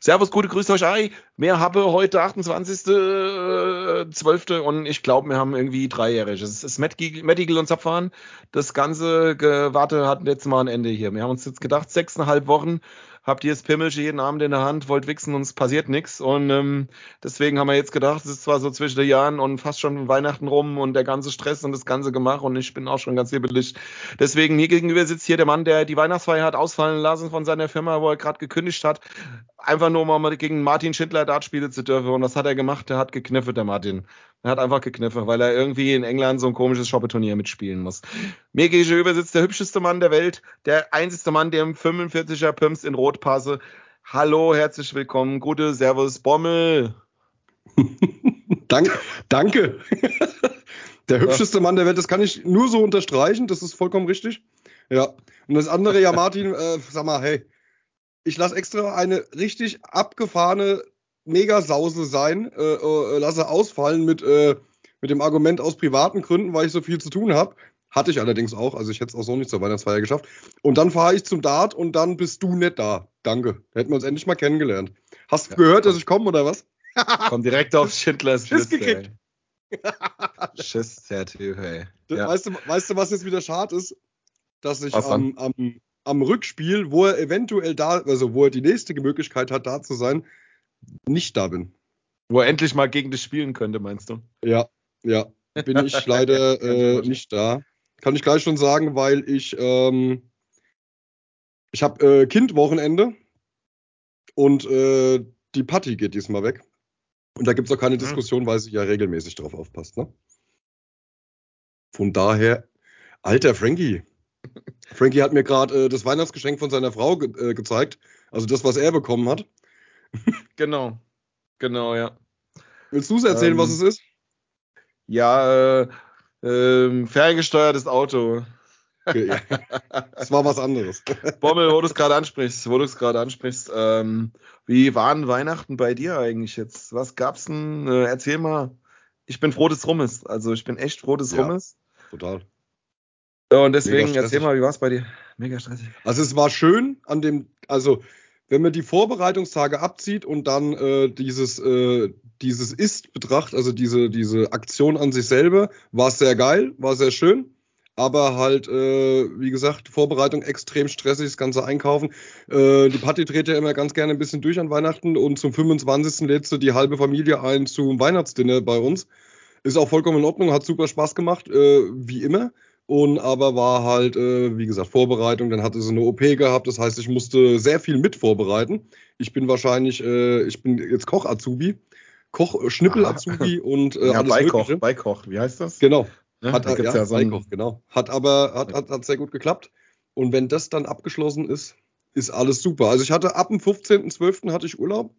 Servus, gute Grüße euch, Ari. Mehr habe heute 28.12. und ich glaube, wir haben irgendwie dreijähriges. Es ist Medical und Zapfahren. Das ganze Gewarte hat letztes Mal ein Ende hier. Wir haben uns jetzt gedacht, 6,5 Wochen habt ihr das Pimmelchen jeden Abend in der Hand, wollt wichsen und es passiert nichts. Und deswegen haben wir jetzt gedacht, es ist zwar so zwischen den Jahren und fast schon Weihnachten rum und der ganze Stress und das ganze Gemach und ich bin auch schon ganz hibbelig. Deswegen hier gegenüber sitzt hier der Mann, der die Weihnachtsfeier hat ausfallen lassen von seiner Firma, wo er gerade gekündigt hat. Einfach nur, um mal gegen Martin Schindler Dart spielen zu dürfen. Und was hat er gemacht? Der hat gekniffen, der Martin. Er hat einfach gekniffen, weil er irgendwie in England so ein komisches Shoppeturnier mitspielen muss. Mir gegenüber sitzt der hübscheste Mann der Welt, der einzigste Mann, der im 45er Pimps in Rot passe. Hallo, herzlich willkommen. Gute Servus, Bommel. Danke. Der hübscheste Mann der Welt, das kann ich nur so unterstreichen. Das ist vollkommen richtig. Ja. Und das andere, ja, Martin, sag mal, hey, ich lasse extra eine richtig abgefahrene Megasause sein, lasse ausfallen mit dem Argument aus privaten Gründen, weil ich so viel zu tun habe. Hatte ich allerdings auch, also ich hätte es auch so nicht zur Weihnachtsfeier geschafft. Und dann fahre ich zum Dart und dann bist du nicht da. Danke, hätten wir uns endlich mal kennengelernt. Hast du gehört, dass ich komme oder was? Komm direkt auf Schindlers Schiss gekriegt. Schiss, der Typ, ey. Ja. Weißt du, was jetzt wieder schade ist? Dass ich am Rückspiel, wo er eventuell da, also wo er die nächste Möglichkeit hat, da zu sein, nicht da bin. Wo er endlich mal gegen dich spielen könnte, meinst du? Ja. Bin ich leider nicht da. Kann ich gleich schon sagen, weil ich habe Kindwochenende und die Patti geht diesmal weg. Und da gibt es auch keine Diskussion, weil sie ja regelmäßig drauf aufpasst, ne? Von daher, alter Frankie. Frankie hat mir gerade das Weihnachtsgeschenk von seiner Frau gezeigt. Also das, was er bekommen hat. Genau, ja. Willst du es erzählen, was es ist? Ja, ferngesteuertes Auto. Okay, ja. Das war was anderes. Bommel, wo du es gerade ansprichst, wie waren Weihnachten bei dir eigentlich jetzt? Was gab's denn? Erzähl mal. Ich bin froh, dass es rum ist. Also ich bin echt froh, dass es rum ist. Total. Und deswegen erzähl mal, wie war es bei dir? Mega stressig. Also es war schön an dem, also wenn man die Vorbereitungstage abzieht und dann dieses Ist betrachtet, also diese Aktion an sich selber, war es sehr geil, war sehr schön. Aber halt, wie gesagt, Vorbereitung extrem stressig, das ganze Einkaufen. Die Party dreht ja immer ganz gerne ein bisschen durch an Weihnachten und zum 25. lädst du die halbe Familie ein zum Weihnachtsdinner bei uns. Ist auch vollkommen in Ordnung, hat super Spaß gemacht, wie immer. Und aber war halt, wie gesagt, Vorbereitung, dann hatte sie eine OP gehabt, das heißt, ich musste sehr viel mit vorbereiten. Ich bin wahrscheinlich, ich bin jetzt Koch-Azubi, Schnippel-Azubi und alles Mögliche. Beikoch, wie heißt das? Genau, ne? Hat sehr gut geklappt. Und wenn das dann abgeschlossen ist, ist alles super. Also ich hatte ab dem 15.12. hatte ich Urlaub.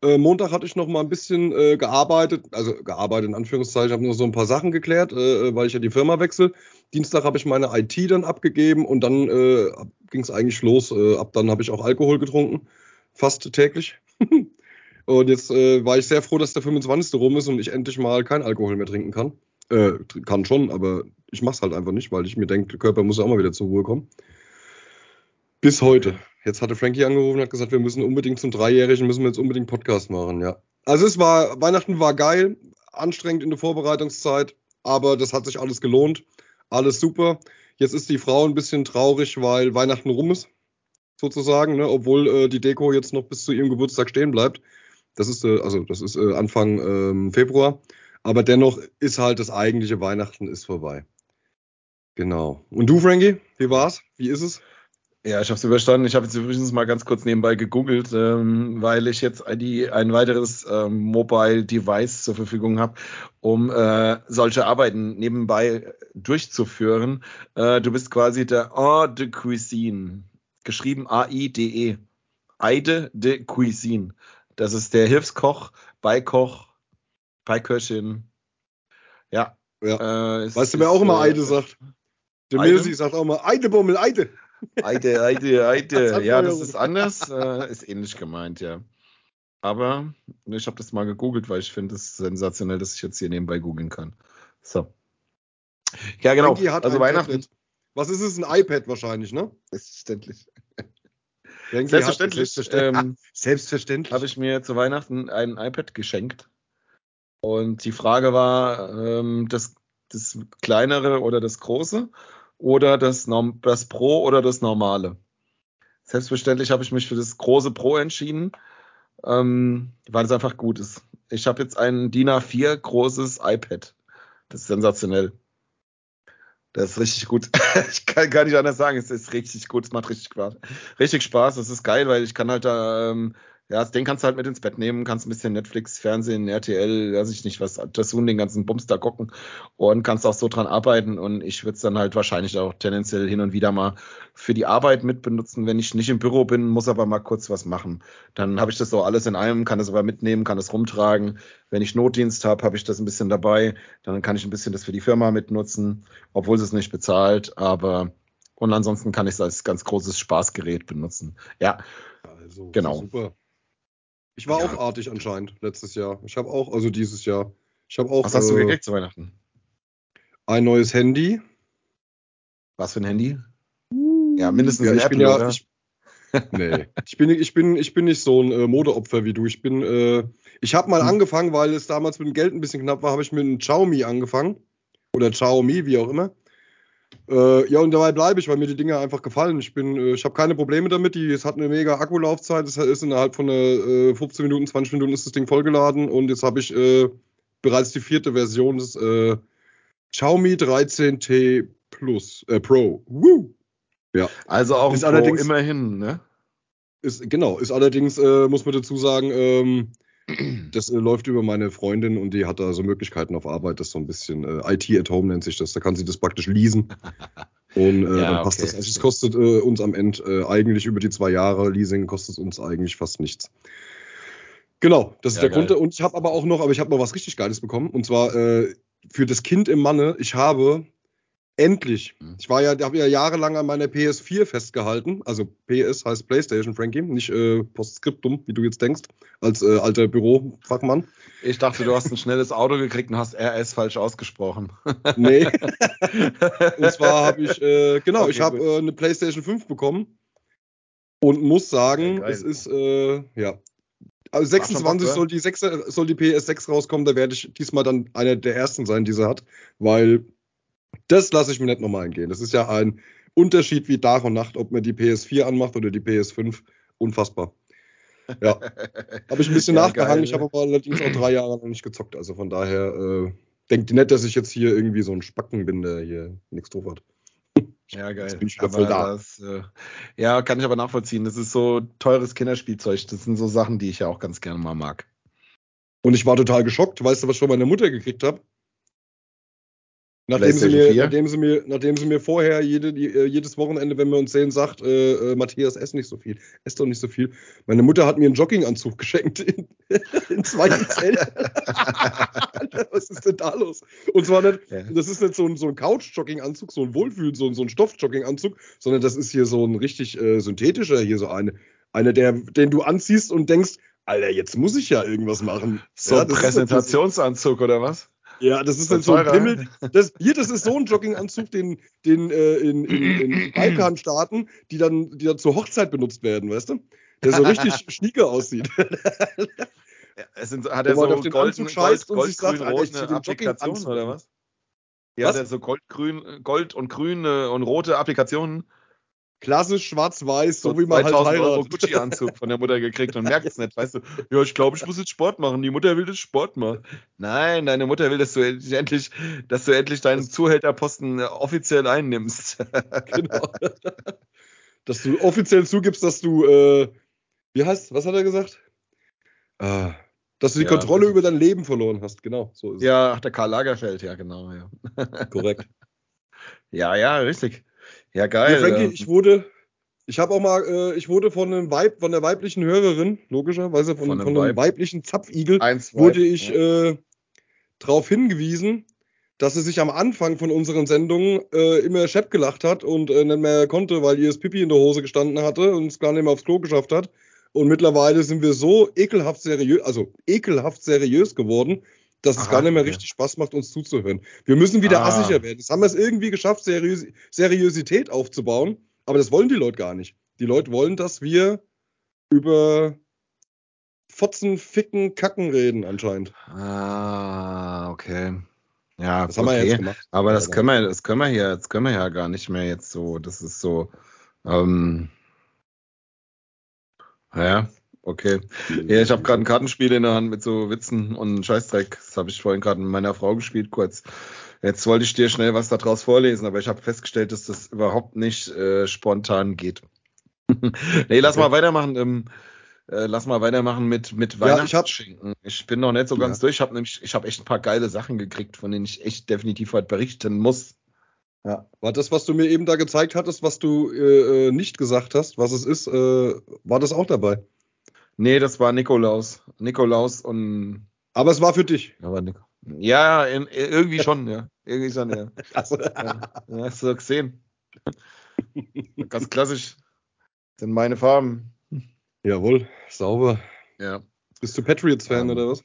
Montag hatte ich noch mal ein bisschen gearbeitet, also gearbeitet in Anführungszeichen, habe nur so ein paar Sachen geklärt, weil ich ja die Firma wechsle. Dienstag habe ich meine IT dann abgegeben und dann ging es eigentlich los. Ab dann habe ich auch Alkohol getrunken, fast täglich. Und jetzt war ich sehr froh, dass der 25. rum ist und ich endlich mal kein Alkohol mehr trinken kann. Kann schon, aber ich mache es halt einfach nicht, weil ich mir denke, der Körper muss ja auch mal wieder zur Ruhe kommen. Bis heute. Jetzt hatte Frankie angerufen und hat gesagt, wir müssen unbedingt zum Dreijährigen, müssen wir jetzt unbedingt Podcast machen, ja. Also Weihnachten war geil, anstrengend in der Vorbereitungszeit, aber das hat sich alles gelohnt, alles super. Jetzt ist die Frau ein bisschen traurig, weil Weihnachten rum ist, sozusagen, ne? Obwohl die Deko jetzt noch bis zu ihrem Geburtstag stehen bleibt. Das ist Anfang Februar, aber dennoch ist halt das eigentliche Weihnachten ist vorbei. Genau. Und du, Frankie, wie war's? Wie ist es? Ja, ich habe es überstanden. Ich habe jetzt übrigens mal ganz kurz nebenbei gegoogelt, weil ich jetzt ein weiteres Mobile Device zur Verfügung habe, um solche Arbeiten nebenbei durchzuführen. Du bist quasi der Art de Cuisine, geschrieben A-I-D-E. Aide de Cuisine. Das ist der Hilfskoch, Beikoch, Beiköchin. Ja. Weißt du, wer auch immer Aide sagt? Der Melsi sagt auch mal Aide, Bommel, Aide. Eide. Ja, das ist anders. Ist ähnlich gemeint, ja. Aber ich habe das mal gegoogelt, weil ich finde es sensationell, dass ich jetzt hier nebenbei googeln kann. So. Ja, genau. Also Weihnachten. Tablet. Was ist es? Ein iPad wahrscheinlich, ne? Selbstverständlich. Selbstverständlich. Selbstverständlich. Habe ich mir zu Weihnachten ein iPad geschenkt. Und die Frage war, das kleinere oder das große oder das Pro oder das normale. Selbstverständlich habe ich mich für das große Pro entschieden, weil es einfach gut ist. Ich habe jetzt ein DIN A4 großes iPad. Das ist sensationell. Das ist richtig gut. Ich kann gar nicht anders sagen. Es ist richtig gut. Es macht richtig Spaß. Es ist geil, weil ich kann halt da, den kannst du halt mit ins Bett nehmen, kannst ein bisschen Netflix, Fernsehen, RTL, weiß ich nicht was, Dasun, den ganzen Bums da gucken und kannst auch so dran arbeiten. Und ich würde es dann halt wahrscheinlich auch tendenziell hin und wieder mal für die Arbeit mitbenutzen, wenn ich nicht im Büro bin, muss aber mal kurz was machen. Dann habe ich das so alles in einem, kann das aber mitnehmen, kann das rumtragen. Wenn ich Notdienst habe, habe ich das ein bisschen dabei. Dann kann ich ein bisschen das für die Firma mitnutzen, obwohl sie es nicht bezahlt. Und ansonsten kann ich es als ganz großes Spaßgerät benutzen. Ja, also, genau. Super. Ich war auch artig anscheinend letztes Jahr. Dieses Jahr. Was hast du gekriegt zu Weihnachten? Ein neues Handy. Was für ein Handy? Ja, mindestens ein Apple, oder? Ich bin nicht so ein Modeopfer wie du. Ich habe mal angefangen, weil es damals mit dem Geld ein bisschen knapp war, habe ich mit einem Xiaomi angefangen. Oder Xiaomi, wie auch immer. Und dabei bleibe ich, weil mir die Dinger einfach gefallen. Ich habe keine Probleme damit. Es hat eine mega Akkulaufzeit. Es ist innerhalb von 15 Minuten, 20 Minuten ist das Ding vollgeladen. Und jetzt habe ich bereits die 4. Version des Xiaomi 13T Plus Pro. Woo! Ja. Also auch ist Pro immerhin, ne? Ist allerdings, muss man dazu sagen, das läuft über meine Freundin und die hat da so Möglichkeiten auf Arbeit, das so ein bisschen IT at Home nennt sich das, da kann sie das praktisch leasen und dann passt das. Es kostet uns am Ende eigentlich über die 2 Jahre Leasing kostet es uns eigentlich fast nichts. Genau, das ist der geil. Grund. Und ich habe noch was richtig Geiles bekommen und zwar für das Kind im Manne. Ich habe endlich, ich habe ja jahrelang an meiner PS4 festgehalten, also PS heißt PlayStation, Frankie, nicht Postskriptum, wie du jetzt denkst, als alter Bürofachmann. Ich dachte, du hast ein schnelles Auto gekriegt und hast RS falsch ausgesprochen. Nee, und zwar habe ich, eine PlayStation 5 bekommen und muss sagen, es ist, 26 soll die PS6 rauskommen, da werde ich diesmal dann einer der ersten sein, die sie hat, weil das lasse ich mir nicht nochmal eingehen. Das ist ja ein Unterschied wie Tag und Nacht, ob man die PS4 anmacht oder die PS5. Unfassbar. Ja, habe ich ein bisschen nachgehangen. Ich habe aber allerdings auch 3 Jahre noch nicht gezockt. Also von daher denkt ihr nicht, dass ich jetzt hier irgendwie so ein Spacken bin, der hier nichts drauf hat. Ja, geil. Jetzt bin ich voll da. Kann ich aber nachvollziehen. Das ist so teures Kinderspielzeug. Das sind so Sachen, die ich ja auch ganz gerne mal mag. Und ich war total geschockt. Weißt du, was ich von meiner Mutter gekriegt habe? Nachdem sie mir vorher jedes Wochenende, wenn wir uns sehen, sagt, Matthias, ess nicht so viel, ess doch nicht so viel. Meine Mutter hat mir einen Jogginganzug geschenkt in 2XL. Was ist denn da los? Und zwar das ist nicht so ein Couch-Jogginganzug, so ein Wohlfühl, so ein Stoff-Jogginganzug, sondern das ist hier so ein richtig synthetischer, hier so einer, den du anziehst und denkst, Alter, jetzt muss ich ja irgendwas machen. So ein Präsentationsanzug oder was? Ja, das ist dann so ein Pimmel. Das ist so ein Jogginganzug, den in Balkanstaaten, die dann zur Hochzeit benutzt werden, weißt du? Der so richtig schnieke aussieht. Ja, hat er so auf den Anzug scheißt und sich sagt, Alter, ich zieh den Jogginganzug oder was? Ja, der so Gold und grüne und rote Applikationen. Klassisch schwarz-weiß, so wie man halt heiratet. 2.000 Euro Gucci-Anzug von der Mutter gekriegt und merkt es nicht, weißt du. Ja, ich glaube, ich muss jetzt Sport machen. Die Mutter will das Sport machen. Nein, deine Mutter will, dass du endlich deinen Zuhälterposten offiziell einnimmst. Genau. Dass du offiziell zugibst, dass du, was hat er gesagt? Dass du die Kontrolle über dein Leben verloren hast, genau. So ist es. Der Karl Lagerfeld, ja, genau. Ja. Korrekt. Ja, richtig. Ja, geil. Ja, Frankie, ich wurde von einem von der weiblichen Hörerin, logischerweise von einem weiblichen Zapfigel, darauf hingewiesen, dass sie sich am Anfang von unseren Sendungen immer schepp gelacht hat und nicht mehr konnte, weil ihr das Pipi in der Hose gestanden hatte und es gar nicht mehr aufs Klo geschafft hat. Und mittlerweile sind wir so ekelhaft seriös geworden, dass es gar nicht mehr richtig Spaß macht, uns zuzuhören. Wir müssen wieder assiger werden. Das haben wir es irgendwie geschafft, Seriosität aufzubauen, aber das wollen die Leute gar nicht. Die Leute wollen, dass wir über Fotzen, Ficken, Kacken reden anscheinend. Ah, okay. Ja, das haben wir jetzt gemacht. Aber das können wir ja gar nicht mehr jetzt so. Das ist so. Ja, okay. Ja, ich habe gerade ein Kartenspiel in der Hand mit so Witzen und Scheißdreck. Das habe ich vorhin gerade mit meiner Frau gespielt, kurz. Jetzt wollte ich dir schnell was daraus vorlesen, aber ich habe festgestellt, dass das überhaupt nicht spontan geht. Nee, lass mal weitermachen. Lass mal weitermachen mit Weihnachtsschinken. Ja, ich bin noch nicht so ganz durch. Ich habe echt ein paar geile Sachen gekriegt, von denen ich echt definitiv heute berichten muss. Ja. War das, was du mir eben da gezeigt hattest, was du nicht gesagt hast, was es ist, war das auch dabei? Nee, das war Nikolaus. Nikolaus und... Aber es war für dich. Aber ja, irgendwie schon, ja. Irgendwie schon, ja. Ja, hast du gesehen. Ganz klassisch. Das sind meine Farben. Jawohl, sauber. Ja. Bist du Patriots-Fan oder was?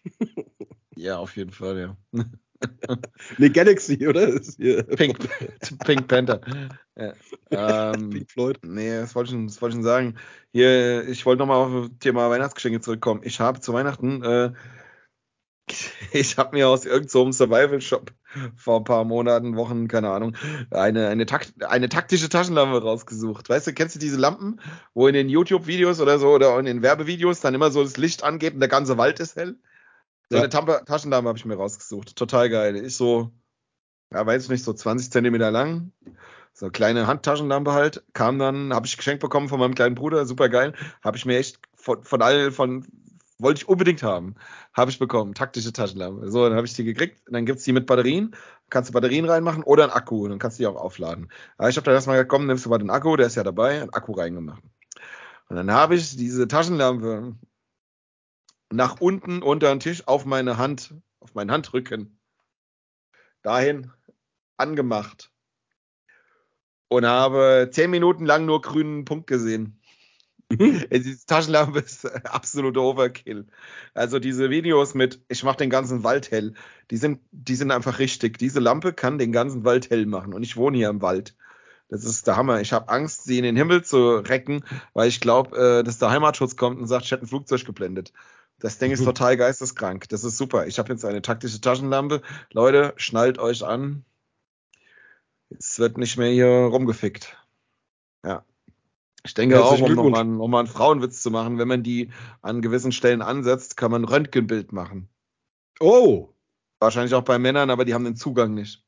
Ja, auf jeden Fall, ja. Nee, Galaxy, oder? Pink Panther. Ja. Pink Floyd. Nee, das wollte ich schon sagen. Hier, ich wollte nochmal auf das Thema Weihnachtsgeschenke zurückkommen. Ich habe zu Weihnachten, ich habe mir aus irgendeinem Survival-Shop vor ein paar Monaten, Wochen, keine Ahnung, eine taktische Taschenlampe rausgesucht. Weißt du, kennst du diese Lampen, wo in den YouTube-Videos oder so oder in den Werbevideos dann immer so das Licht angeht und der ganze Wald ist hell? So eine Taschenlampe habe ich mir rausgesucht. Total geil. Ist so, ja, weiß ich nicht, so 20 Zentimeter lang. So eine kleine Handtaschenlampe halt. Kam dann, habe ich geschenkt bekommen von meinem kleinen Bruder. Super geil. Habe ich mir echt wollte ich unbedingt haben. Habe ich bekommen. Taktische Taschenlampe. So, dann habe ich die gekriegt. Und dann gibt es die mit Batterien. Kannst du Batterien reinmachen oder einen Akku. Und dann kannst du die auch aufladen. Aber ich habe dann erstmal gesagt, komm, nimmst du mal den Akku. Der ist ja dabei. Einen Akku reingemacht. Und dann habe ich diese Taschenlampe nach unten unter den Tisch auf meinen Handrücken, dahin angemacht und habe 10 Minuten lang nur grünen Punkt gesehen. Diese Taschenlampe ist absoluter Overkill. Also diese Videos mit, ich mache den ganzen Wald hell, die sind einfach richtig. Diese Lampe kann den ganzen Wald hell machen und ich wohne hier im Wald. Das ist der Hammer. Ich habe Angst, sie in den Himmel zu recken, weil ich glaube, dass der Heimatschutz kommt und sagt, ich hätte ein Flugzeug geblendet. Das Ding ist total geisteskrank. Das ist super. Ich habe jetzt eine taktische Taschenlampe. Leute, schnallt euch an. Es wird nicht mehr hier rumgefickt. Ja. Ich denke auch, um nochmal einen Frauenwitz zu machen, wenn man die an gewissen Stellen ansetzt, kann man ein Röntgenbild machen. Oh! Wahrscheinlich auch bei Männern, aber die haben den Zugang nicht.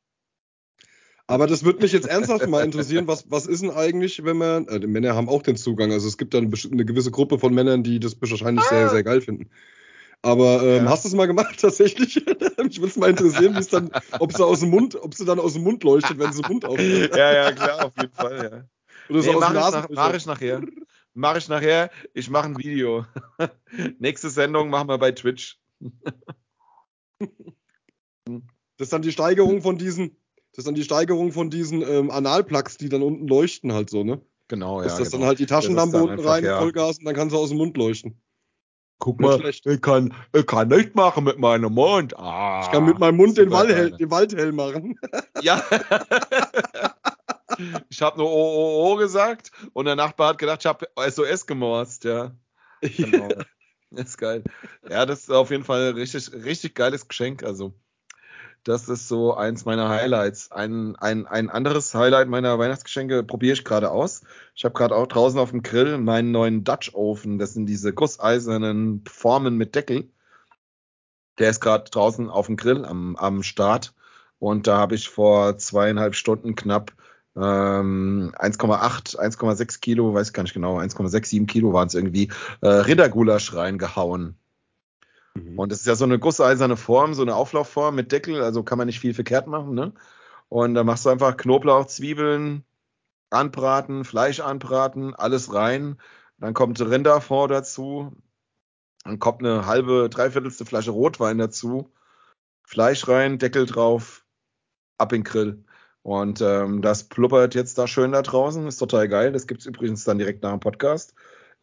Aber das würde mich jetzt ernsthaft mal interessieren, was ist denn eigentlich, wenn man, die Männer haben auch den Zugang, also es gibt dann eine gewisse Gruppe von Männern, die das wahrscheinlich sehr, sehr geil finden. Aber hast du es mal gemacht, tatsächlich? Mich würde es mal interessieren, ob sie dann aus dem Mund leuchtet, wenn sie den Mund aufmacht. Ja, klar, auf jeden Fall, ja. Nee, mach ich nachher, ich mache ein Video. Nächste Sendung machen wir bei Twitch. Das ist dann die Steigerung von diesen... Analplugs, die dann unten leuchten halt so, ne? Genau, ja. Ist das dann halt die Taschenlampe unten einfach, rein, Vollgas, und dann kannst du aus dem Mund leuchten. Guck mal, ich kann nicht machen mit meinem Mund. Ah, ich kann mit meinem Mund den Wald hell machen. Ja. Ich habe nur OOO gesagt und der Nachbar hat gedacht, ich habe SOS gemorst, ja. Genau. Das ist geil. Ja, das ist auf jeden Fall ein richtig, richtig geiles Geschenk, also. Das ist so eins meiner Highlights. Ein anderes Highlight meiner Weihnachtsgeschenke probiere ich gerade aus. Ich habe gerade auch draußen auf dem Grill meinen neuen Dutch Oven. Das sind diese gusseisernen Formen mit Deckel. Der ist gerade draußen auf dem Grill am Start. Und da habe ich vor 2,5 Stunden knapp 1,6 Kilo, weiß ich gar nicht genau, 1,67 Kilo waren es irgendwie, Rindergulasch reingehauen. Und das ist ja so eine gusseiserne Form, so eine Auflaufform mit Deckel, also kann man nicht viel verkehrt machen, ne? Und da machst du einfach Knoblauch, Zwiebeln, anbraten, Fleisch anbraten, alles rein. Dann kommt Rinderfond dazu, dann kommt eine halbe, dreiviertelste Flasche Rotwein dazu, Fleisch rein, Deckel drauf, ab in den Grill. Und das pluppert jetzt da schön da draußen, ist total geil. Das gibt's übrigens dann direkt nach dem Podcast.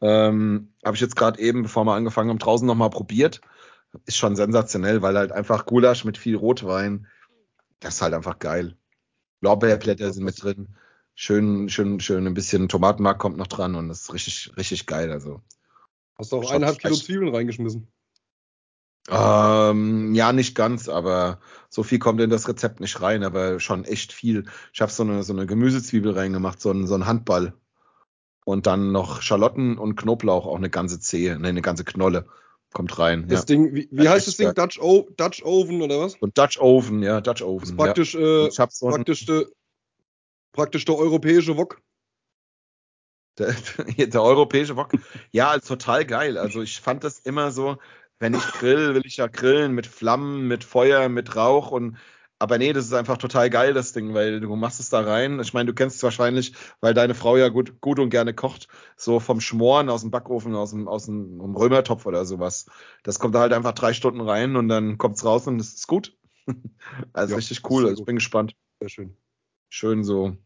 Habe ich jetzt gerade eben, bevor wir angefangen haben, draußen nochmal probiert. Ist schon sensationell, weil halt einfach Gulasch mit viel Rotwein, das ist halt einfach geil. Lorbeerblätter sind mit drin. Schön, schön, schön, ein bisschen Tomatenmark kommt noch dran und das ist richtig, richtig geil. Also Hast du auch 1,5 Kilo Zwiebeln reingeschmissen? Ja, nicht ganz, aber so viel kommt in das Rezept nicht rein, aber schon echt viel. Ich habe so eine Gemüsezwiebel reingemacht, so ein Handball. Und dann noch Schalotten und Knoblauch, auch eine ganze Zehe, ne, eine ganze Knolle kommt rein. Das Ding, wie heißt das Ding? Dutch Oven oder was? Und Dutch Oven, ja, Dutch Oven. Das ist praktisch, ja. praktisch der europäische Wok. Der europäische Wok. Ja, also total geil. Also ich fand das immer so, wenn ich grill, will ich ja grillen mit Flammen, mit Feuer, mit Rauch und aber nee, das ist einfach total geil, das Ding, weil du machst es da rein. Ich meine, du kennst es wahrscheinlich, weil deine Frau ja gut und gerne kocht, so vom Schmoren aus dem Backofen, aus dem Römertopf oder sowas. Das kommt da halt einfach 3 Stunden rein und dann kommt es raus und es ist gut. Also ja, richtig cool, also ich bin gespannt. Sehr schön. Schön so.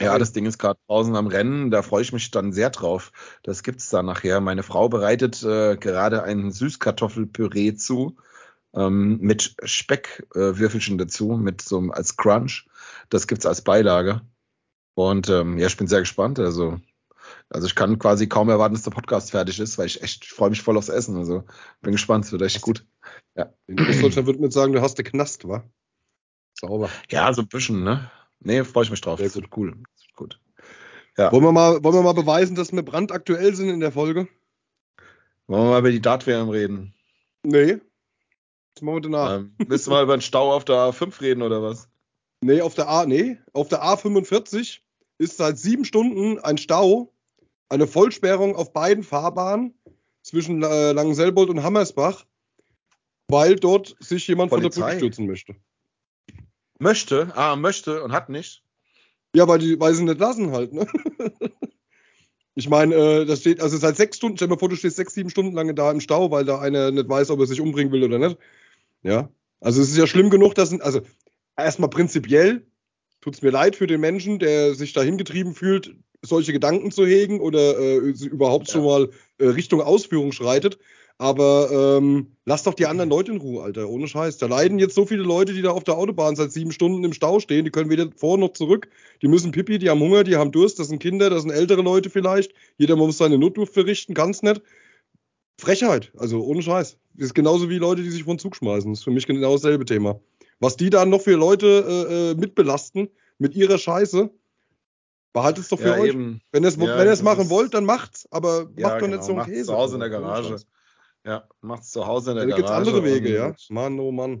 Ja, das Ding ist gerade draußen am Rennen, da freue ich mich dann sehr drauf. Das gibt's da nachher. Meine Frau bereitet gerade ein Süßkartoffelpüree zu, mit Speckwürfelchen dazu, mit so einem als Crunch. Das gibt's als Beilage. Und ja, ich bin sehr gespannt. Also ich kann quasi kaum erwarten, dass der Podcast fertig ist, weil ich freue mich voll aufs Essen. Also bin gespannt, es wird echt gut. Ja. In Deutschland würde man sagen, du hast den Knast, wa? Sauber. Ja, so ein bisschen, ne? Nee, freue ich mich drauf. Das wird cool. Gut. Ja. Wollen wir mal beweisen, dass wir brandaktuell sind in der Folge? Wollen wir mal über die Dart-WM reden? Nee. Das machen wir danach. Willst du mal über den Stau auf der A5 reden oder was? Nee, auf der A45 ist seit 7 Stunden ein Stau, eine Vollsperrung auf beiden Fahrbahnen zwischen Langenselbold und Hammersbach, weil dort sich jemand von der Brücke stürzen möchte. Möchte und hat nicht. Ja, weil sie nicht lassen halt, ne? Ich meine, das steht, also seit 6 Stunden, stell dir mal vor, du stehst 6-7 Stunden lange da im Stau, weil da einer nicht weiß, ob er sich umbringen will oder nicht. Ja, also es ist ja schlimm genug, also erstmal prinzipiell tut es mir leid für den Menschen, der sich dahin getrieben fühlt, solche Gedanken zu hegen oder überhaupt schon mal Richtung Ausführung schreitet. Aber lass doch die anderen Leute in Ruhe, Alter, ohne Scheiß. Da leiden jetzt so viele Leute, die da auf der Autobahn seit 7 Stunden im Stau stehen. Die können weder vor noch zurück. Die müssen Pipi, die haben Hunger, die haben Durst. Das sind Kinder, das sind ältere Leute vielleicht. Jeder muss seine Notdurft verrichten, ganz nett. Frechheit, also ohne Scheiß. Das ist genauso wie Leute, die sich von Zug schmeißen. Das ist für mich genau dasselbe Thema. Was die da noch für Leute mitbelasten mit ihrer Scheiße, behaltet es doch für euch. Eben. Wenn ihr es machen wollt, dann macht's. Aber macht doch nicht so einen Käse. Zu Hause in der Garage. Ja, macht's zu Hause in der Garage. Da gibt's andere Wege, ja. Mann, oh Mann.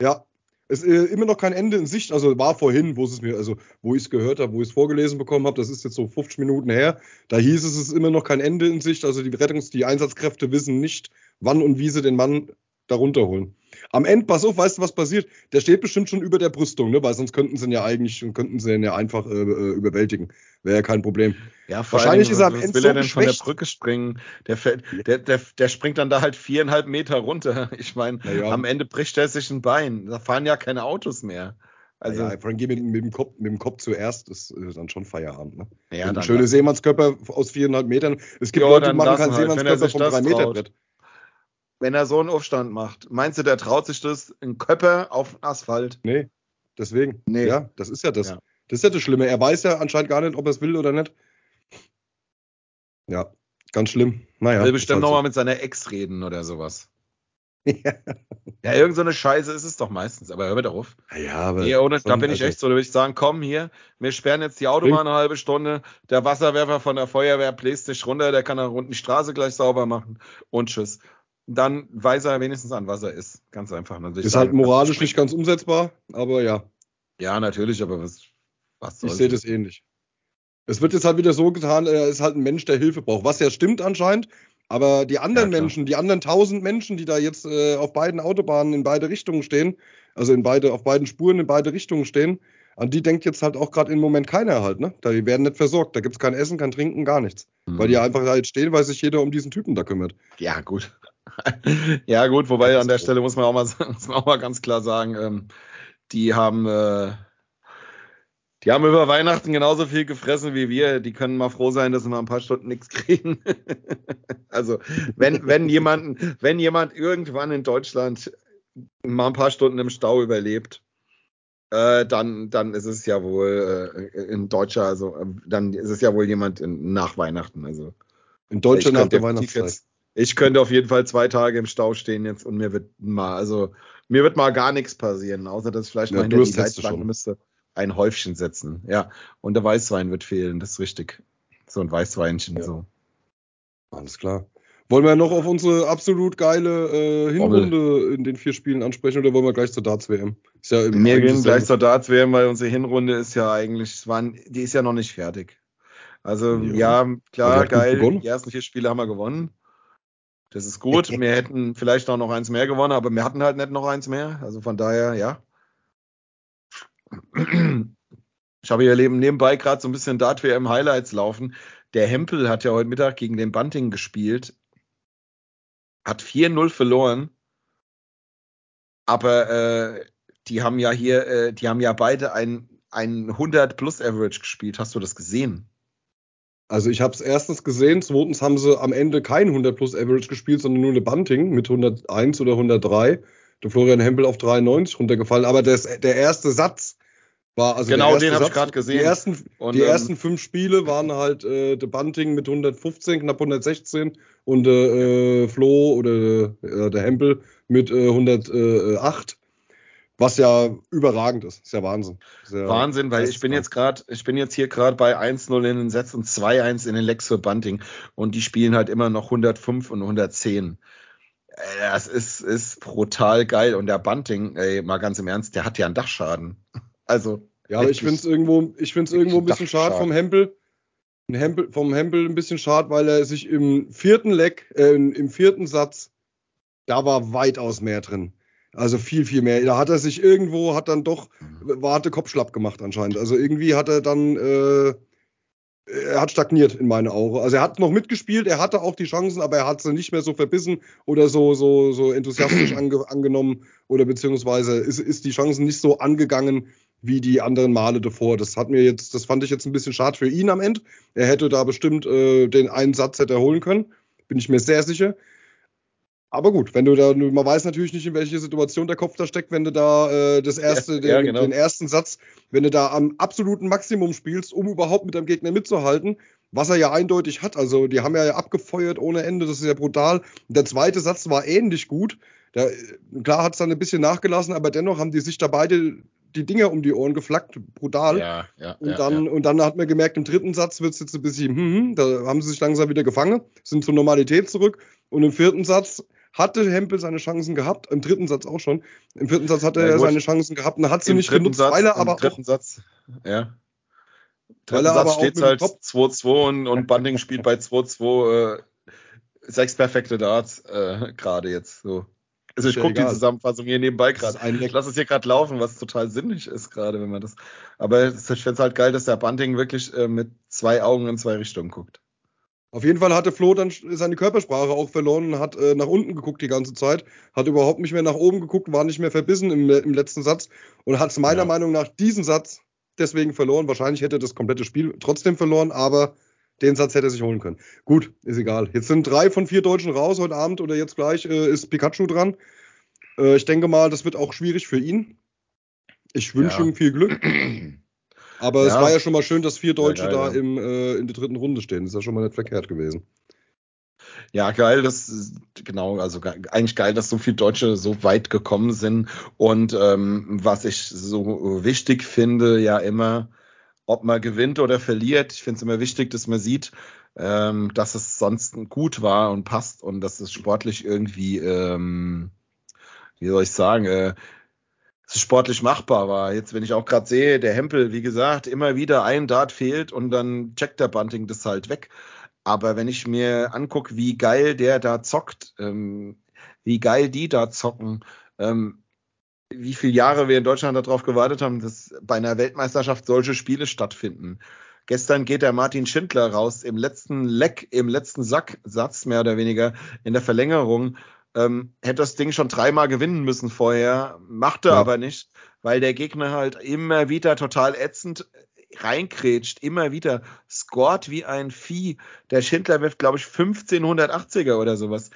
Ja, es ist immer noch kein Ende in Sicht. Also war vorhin, wo ich es gehört habe, wo ich es vorgelesen bekommen habe, das ist jetzt so 50 Minuten her, da hieß es, es ist immer noch kein Ende in Sicht. Also die Einsatzkräfte wissen nicht, wann und wie sie den Mann da runterholen. Am Ende, pass auf, weißt du, was passiert? Der steht bestimmt schon über der Brüstung, ne? Weil sonst könnten sie ihn ja einfach überwältigen. Wäre ja kein Problem. Ja, wahrscheinlich ist er am Ende so geschwächt. Von der Brücke springen? Der springt dann da halt 4,5 Meter runter. Ich meine, am Ende bricht er sich ein Bein. Da fahren ja keine Autos mehr. Also, ja, vor allem geh mit dem Kopf zuerst, das ist dann schon Feierabend. Ne? Ja, dann schöne Seemannskörper aus 4,5 Metern. Es gibt Leute, die machen keinen Seemannskörper vom 3-Meter-Brett. Wenn er so einen Aufstand macht, meinst du, der traut sich das, einen Köpper auf Asphalt? Nee, deswegen. Nee. Ja, das ist ja das. Ja. Das ist ja das Schlimme. Er weiß ja anscheinend gar nicht, ob er es will oder nicht. Ja, ganz schlimm. Naja. Er will bestimmt nochmal mit seiner Ex reden oder sowas. Ja, irgend so eine Scheiße ist es doch meistens, aber hör mir doch auf. Ja, aber nee, ohne, da bin ich echt so, da würde ich sagen, komm hier, wir sperren jetzt die Autobahn eine halbe Stunde, der Wasserwerfer von der Feuerwehr bläst sich runter, der kann da unten die Straße gleich sauber machen und tschüss. Dann weiß er wenigstens an, was er ist. Ganz einfach. Natürlich ist halt moralisch nicht ganz umsetzbar, aber ja. Ja, natürlich, aber was soll's? Ich sehe das ähnlich. Es wird jetzt halt wieder so getan, er ist halt ein Mensch, der Hilfe braucht. Was ja stimmt anscheinend, aber die anderen Menschen, die anderen 1000 Menschen, die da jetzt auf beiden Autobahnen in beide Richtungen stehen, also auf beiden Spuren in beide Richtungen stehen, an die denkt jetzt halt auch gerade im Moment keiner halt, ne? Da die werden nicht versorgt, da gibt's kein Essen, kein Trinken, gar nichts. Mhm. Weil die einfach halt stehen, weil sich jeder um diesen Typen da kümmert. Ja, gut. Ja gut, wobei an der Stelle muss man auch mal ganz klar sagen, die haben über Weihnachten genauso viel gefressen wie wir. Die können mal froh sein, dass sie mal ein paar Stunden nichts kriegen. Also wenn jemand irgendwann in Deutschland mal ein paar Stunden im Stau überlebt, dann ist es ja wohl ein Deutscher. Also dann ist es ja wohl jemand nach Weihnachten. Also In Deutschland nach der Weihnachtszeit. Ich könnte auf jeden Fall 2 Tage im Stau stehen jetzt und mir wird mal gar nichts passieren, außer dass ich vielleicht mal hinter die Leitplanke müsste ein Häufchen setzen. Ja, und der Weißwein wird fehlen, das ist richtig. So ein Weißweinchen, ja. So. Alles klar. Wollen wir noch auf unsere absolut geile Hinrunde in den 4 Spielen ansprechen oder wollen wir gleich zur Darts-WM? Wir gehen gleich zur Darts-WM, weil unsere Hinrunde ist ja eigentlich, die ist ja noch nicht fertig. Also ja klar, geil, die ersten 4 Spiele haben wir gewonnen. Das ist gut. Wir hätten vielleicht auch noch eins mehr gewonnen, aber wir hatten halt nicht noch eins mehr. Also von daher, ja. Ich habe hier nebenbei gerade so ein bisschen Dart-WM-Highlights laufen. Der Hempel hat ja heute Mittag gegen den Bunting gespielt. Hat 4-0 verloren. Aber die haben ja beide ein 100-plus-Average gespielt. Hast du das gesehen? Also ich habe es erstens gesehen, zweitens haben sie am Ende kein 100-plus-Average gespielt, sondern nur eine Bunting mit 101 oder 103. Der Florian Hempel auf 93 runtergefallen. Aber der erste Satz war... also genau, den habe ich gerade gesehen. Die ersten 5 Spiele waren halt der Bunting mit 115, knapp 116 und Flo oder der Hempel mit 108. Was ja überragend ist. Ist ja Wahnsinn. Sehr Wahnsinn, weil ich bin jetzt hier gerade bei 1-0 in den Sets und 2-1 in den Legs für Bunting. Und die spielen halt immer noch 105 und 110. Das ist brutal geil. Und der Bunting, ey, mal ganz im Ernst, der hat ja einen Dachschaden. Also. Ja, aber ich find's irgendwo ein bisschen schade vom Hempel. Ein bisschen schade, weil er sich im vierten Satz, da war weitaus mehr drin. Also viel, viel mehr. Da hat er sich irgendwo, hatte Kopfschlapp gemacht anscheinend. Also irgendwie hat er dann, er hat stagniert in meinen Augen. Also er hat noch mitgespielt, er hatte auch die Chancen, aber er hat sie nicht mehr so verbissen oder so enthusiastisch angenommen oder beziehungsweise ist die Chancen nicht so angegangen wie die anderen Male davor. Das fand ich jetzt ein bisschen schade für ihn am Ende. Er hätte da bestimmt den einen Satz hätte holen können, bin ich mir sehr sicher. Aber gut, man weiß natürlich nicht, in welche Situation der Kopf da steckt, wenn du da den ersten Satz, wenn du da am absoluten Maximum spielst, um überhaupt mit deinem Gegner mitzuhalten, was er ja eindeutig hat. Also die haben ja abgefeuert ohne Ende, das ist ja brutal. Der zweite Satz war ähnlich gut. Klar hat es dann ein bisschen nachgelassen, aber dennoch haben die sich da beide die Dinger um die Ohren geflackt, brutal. Und dann hat man gemerkt, im dritten Satz wird es jetzt ein bisschen, da haben sie sich langsam wieder gefangen, sind zur Normalität zurück. Und im vierten Satz hatte Hempel seine Chancen gehabt, im dritten Satz auch schon. Im vierten Satz hatte er seine Chancen gehabt und hat sie nicht genutzt, weil er aber auch... Im dritten Satz, ja. Weil er aber auch mit halt Top 2-2 und Bunting spielt bei 2-2 6 perfekte Darts gerade jetzt. So. Also ich gucke die Zusammenfassung hier nebenbei gerade. Ich lasse es hier gerade laufen, was total sinnig ist gerade, wenn man das... Aber ich finde es halt geil, dass der Bunting wirklich mit 2 Augen in 2 Richtungen guckt. Auf jeden Fall hatte Flo dann seine Körpersprache auch verloren und hat nach unten geguckt die ganze Zeit, hat überhaupt nicht mehr nach oben geguckt, war nicht mehr verbissen im letzten Satz und hat es meiner Meinung nach diesen Satz deswegen verloren. Wahrscheinlich hätte er das komplette Spiel trotzdem verloren, aber den Satz hätte er sich holen können. Gut, ist egal. Jetzt sind 3 von 4 Deutschen raus heute Abend oder jetzt gleich ist Pikachu dran. Ich denke mal, das wird auch schwierig für ihn. Ich wünsche ihm viel Glück. Aber es war ja schon mal schön, dass 4 Deutsche da in der 3. Runde stehen. Das ist ja schon mal nicht verkehrt gewesen. Ja, geil, eigentlich geil, dass so viele Deutsche so weit gekommen sind. Und was ich so wichtig finde, ja immer, ob man gewinnt oder verliert. Ich finde es immer wichtig, dass man sieht, dass es sonst gut war und passt und dass es sportlich irgendwie, wie soll ich sagen, sportlich machbar war. Jetzt, wenn ich auch gerade sehe, der Hempel, wie gesagt, immer wieder ein Dart fehlt und dann checkt der Bunting das halt weg. Aber wenn ich mir angucke, wie geil der da zockt, wie geil die da zocken, wie viele Jahre wir in Deutschland darauf gewartet haben, dass bei einer Weltmeisterschaft solche Spiele stattfinden. Gestern geht der Martin Schindler raus im letzten Leck, im letzten Satz mehr oder weniger, in der Verlängerung. Hätte das Ding schon 3-mal gewinnen müssen vorher, macht er aber nicht, weil der Gegner halt immer wieder total ätzend reinkrätscht, immer wieder scored wie ein Vieh. Der Schindler wirft, glaube ich, 1580er oder sowas.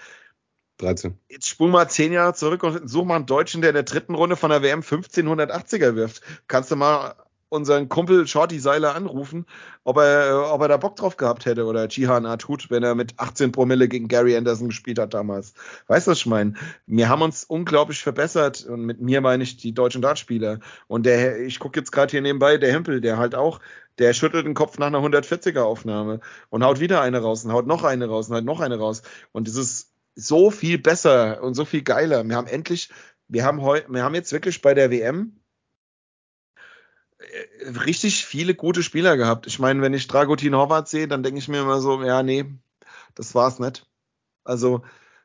13. Jetzt spulen wir 10 Jahre zurück und such mal einen Deutschen, der in der 3. Runde von der WM 1580er wirft. Kannst du mal unseren Kumpel Shorty Seiler anrufen, ob er da Bock drauf gehabt hätte, oder Cihan Atout, wenn er mit 18 Promille gegen Gary Anderson gespielt hat damals. Weißt du, was ich meine? Wir haben uns unglaublich verbessert, und mit mir meine ich die deutschen Dartspieler. Und der, ich gucke jetzt gerade hier nebenbei, der Hempel, der halt auch, der schüttelt den Kopf nach einer 140er-Aufnahme und haut wieder eine raus und haut noch eine raus und haut noch eine raus. Und das ist so viel besser und so viel geiler. Wir haben jetzt wirklich bei der WM richtig viele gute Spieler gehabt. Ich meine, wenn ich Dragutin Horvath sehe, dann denke ich mir immer so, ja, nee, das war's nicht. Also,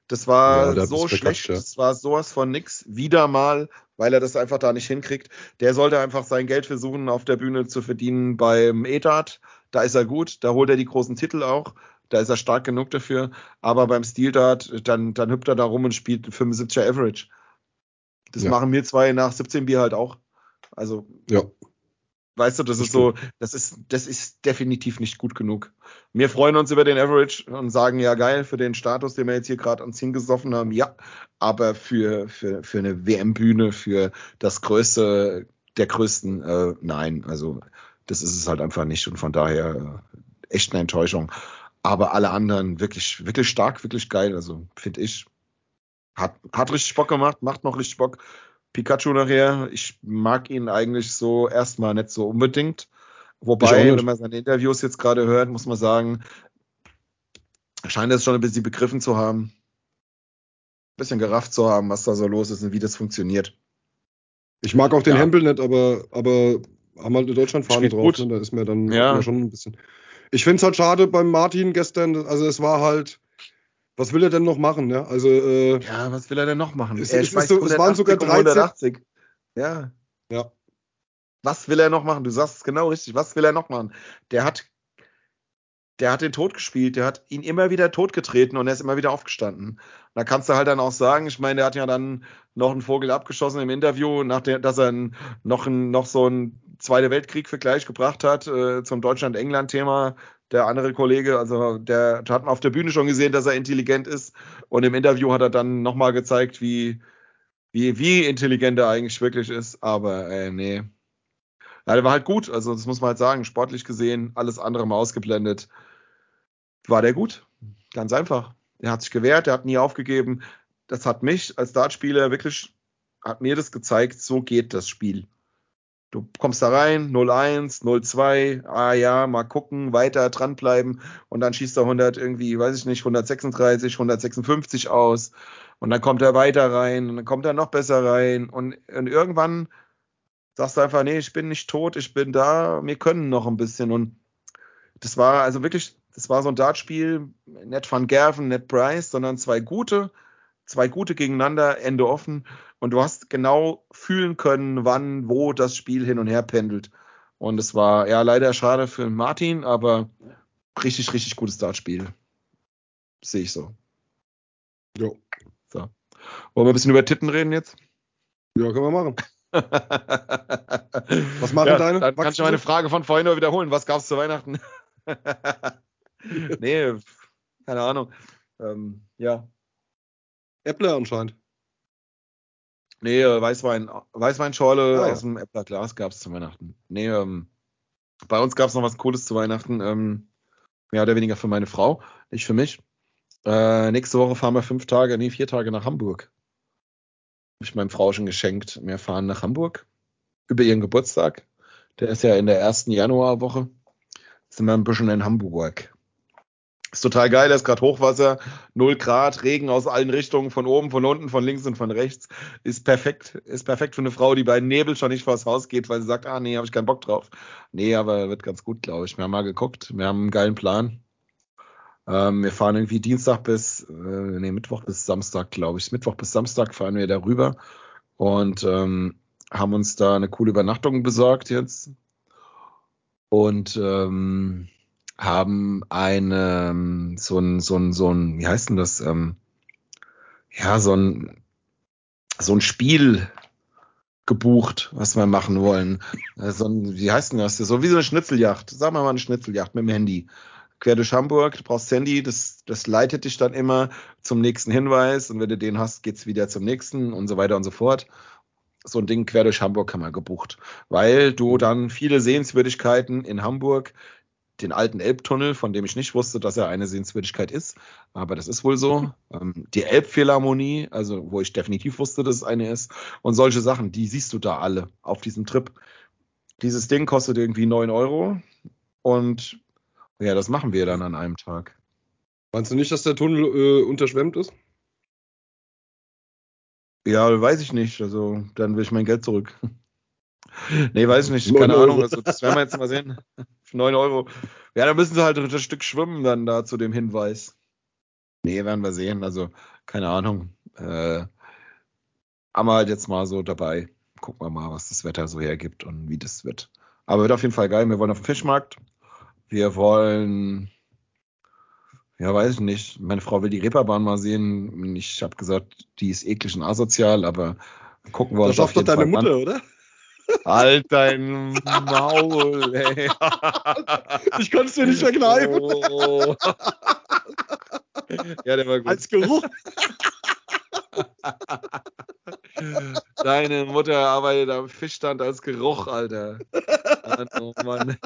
das war ja, so schlecht, das war sowas von nix. Wieder mal, weil er das einfach da nicht hinkriegt. Der sollte einfach sein Geld versuchen, auf der Bühne zu verdienen beim E-Dart. Da ist er gut, da holt er die großen Titel auch. Da ist er stark genug dafür. Aber beim Steel-Dart, dann hüpft er da rum und spielt 75er Average. Das machen wir zwei nach 17 Bier halt auch. Also, ja. Weißt du, das ist so, das ist definitiv nicht gut genug. Wir freuen uns über den Average und sagen, ja geil, für den Status, den wir jetzt hier gerade ans hingesoffen haben, ja, aber für eine WM-Bühne, für das Größte der Größten, nein, also das ist es halt einfach nicht, und von daher echt eine Enttäuschung. Aber alle anderen wirklich, wirklich stark, wirklich geil, also finde ich, hat richtig Bock gemacht, macht noch richtig Bock. Pikachu nachher, ich mag ihn eigentlich so erstmal nicht so unbedingt. Wobei, wenn man seine Interviews jetzt gerade hört, muss man sagen, scheint es schon ein bisschen begriffen zu haben, ein bisschen gerafft zu haben, was da so los ist und wie das funktioniert. Ich mag auch den Hempel nicht, aber haben halt eine Deutschlandfahne drauf. Und da ist mir dann schon ein bisschen... Ich finde es halt schade beim Martin gestern, also es war halt... Was will er denn noch machen? Ne? Also, was will er denn noch machen? Es waren sogar 180. Ja. Was will er noch machen? Du sagst es genau richtig. Was will er noch machen? Der hat den Tod gespielt. Der hat ihn immer wieder totgetreten und er ist immer wieder aufgestanden. Und da kannst du halt dann auch sagen, ich meine, der hat ja dann noch einen Vogel abgeschossen im Interview, dass er noch so einen Zweiten Weltkrieg-Vergleich gebracht hat zum Deutschland-England-Thema. Der andere Kollege, also der hat auf der Bühne schon gesehen, dass er intelligent ist, und im Interview hat er dann nochmal gezeigt, wie intelligent er eigentlich wirklich ist, aber nee. Ja, der war halt gut, also das muss man halt sagen, sportlich gesehen, alles andere mal ausgeblendet, war der gut, ganz einfach. Der hat sich gewehrt, der hat nie aufgegeben, das hat mich als Dartspieler wirklich, hat mir das gezeigt, so geht das Spiel. Du kommst da rein, 0-1, 0-2, mal gucken, weiter dranbleiben, und dann schießt er 136, 156 aus, und dann kommt er weiter rein und dann kommt er noch besser rein, und irgendwann sagst du einfach, nee, ich bin nicht tot, ich bin da, wir können noch ein bisschen, und das war also wirklich, das war so ein Dartspiel, nicht Van Gerwen, nicht Price, sondern zwei gute gegeneinander, Ende offen, und du hast genau fühlen können, wann, wo das Spiel hin und her pendelt. Und es war ja leider schade für Martin, aber richtig, richtig gutes Startspiel. Sehe ich so. Jo. So. Wollen wir ein bisschen über Titten reden jetzt? Ja, können wir machen. Was machen deine? Dann kann ich meine Frage von vorhin nur wiederholen. Was gab's zu Weihnachten? Nee, keine Ahnung. Äppler anscheinend. Nee, Weißweinschorle aus dem Äpplerglas gab es zu Weihnachten. Nee, bei uns gab es noch was Cooles zu Weihnachten. Mehr oder weniger für meine Frau, nicht für mich. Nächste Woche fahren wir 4 Tage nach Hamburg. Habe ich meinem Frauchen geschenkt. Wir fahren nach Hamburg über ihren Geburtstag. Der ist ja in der ersten Januarwoche. Sind wir ein bisschen in Hamburg. Ist total geil, da ist gerade Hochwasser, 0 Grad, Regen aus allen Richtungen, von oben, von unten, von links und von rechts. Ist perfekt für eine Frau, die bei Nebel schon nicht vors Haus geht, weil sie sagt, nee, habe ich keinen Bock drauf. Nee, aber wird ganz gut, glaube ich. Wir haben mal geguckt, wir haben einen geilen Plan. Wir fahren irgendwie Mittwoch bis Samstag fahren wir da rüber und haben uns da eine coole Übernachtung besorgt jetzt. Und haben so ein, wie heißt denn das? So ein Spiel gebucht, was wir machen wollen. Wie heißt denn das? So wie so eine Schnitzeljacht. Sagen wir mal eine Schnitzeljacht mit dem Handy. Quer durch Hamburg, du brauchst Handy, das leitet dich dann immer zum nächsten Hinweis, und wenn du den hast, geht's wieder zum nächsten und so weiter und so fort. so ein Ding quer durch Hamburg haben wir gebucht, weil du dann viele Sehenswürdigkeiten in Hamburg, den alten Elbtunnel, von dem ich nicht wusste, dass er eine Sehenswürdigkeit ist, aber das ist wohl so, die Elbphilharmonie, also wo ich definitiv wusste, dass es eine ist, und solche Sachen, die siehst du da alle auf diesem Trip. Dieses Ding kostet irgendwie 9 € und ja, das machen wir dann an einem Tag. Meinst du nicht, dass der Tunnel unterschwemmt ist? Ja, weiß ich nicht. Also, dann will ich mein Geld zurück. Nee, weiß ich nicht. Keine Ahnung. Also, das werden wir jetzt mal sehen. 9 €. Ja, dann müssen sie halt ein Stück schwimmen dann da zu dem Hinweis. Nee, werden wir sehen. Also, keine Ahnung. Haben wir halt jetzt mal so dabei. Gucken wir mal, was das Wetter so hergibt und wie das wird. Aber wird auf jeden Fall geil. Wir wollen auf den Fischmarkt. Wir wollen... Ja, weiß ich nicht. Meine Frau will die Reeperbahn mal sehen. Ich habe gesagt, die ist eklig und asozial, aber gucken wir uns auf jeden Fall an. Das schafft doch deine Mutter, oder? Halt dein Maul, ey. Ich konnte es dir nicht verkneifen. Oh. Ja, der war gut. Als Geruch. Deine Mutter arbeitet am Fischstand als Geruch, Alter. Oh Mann.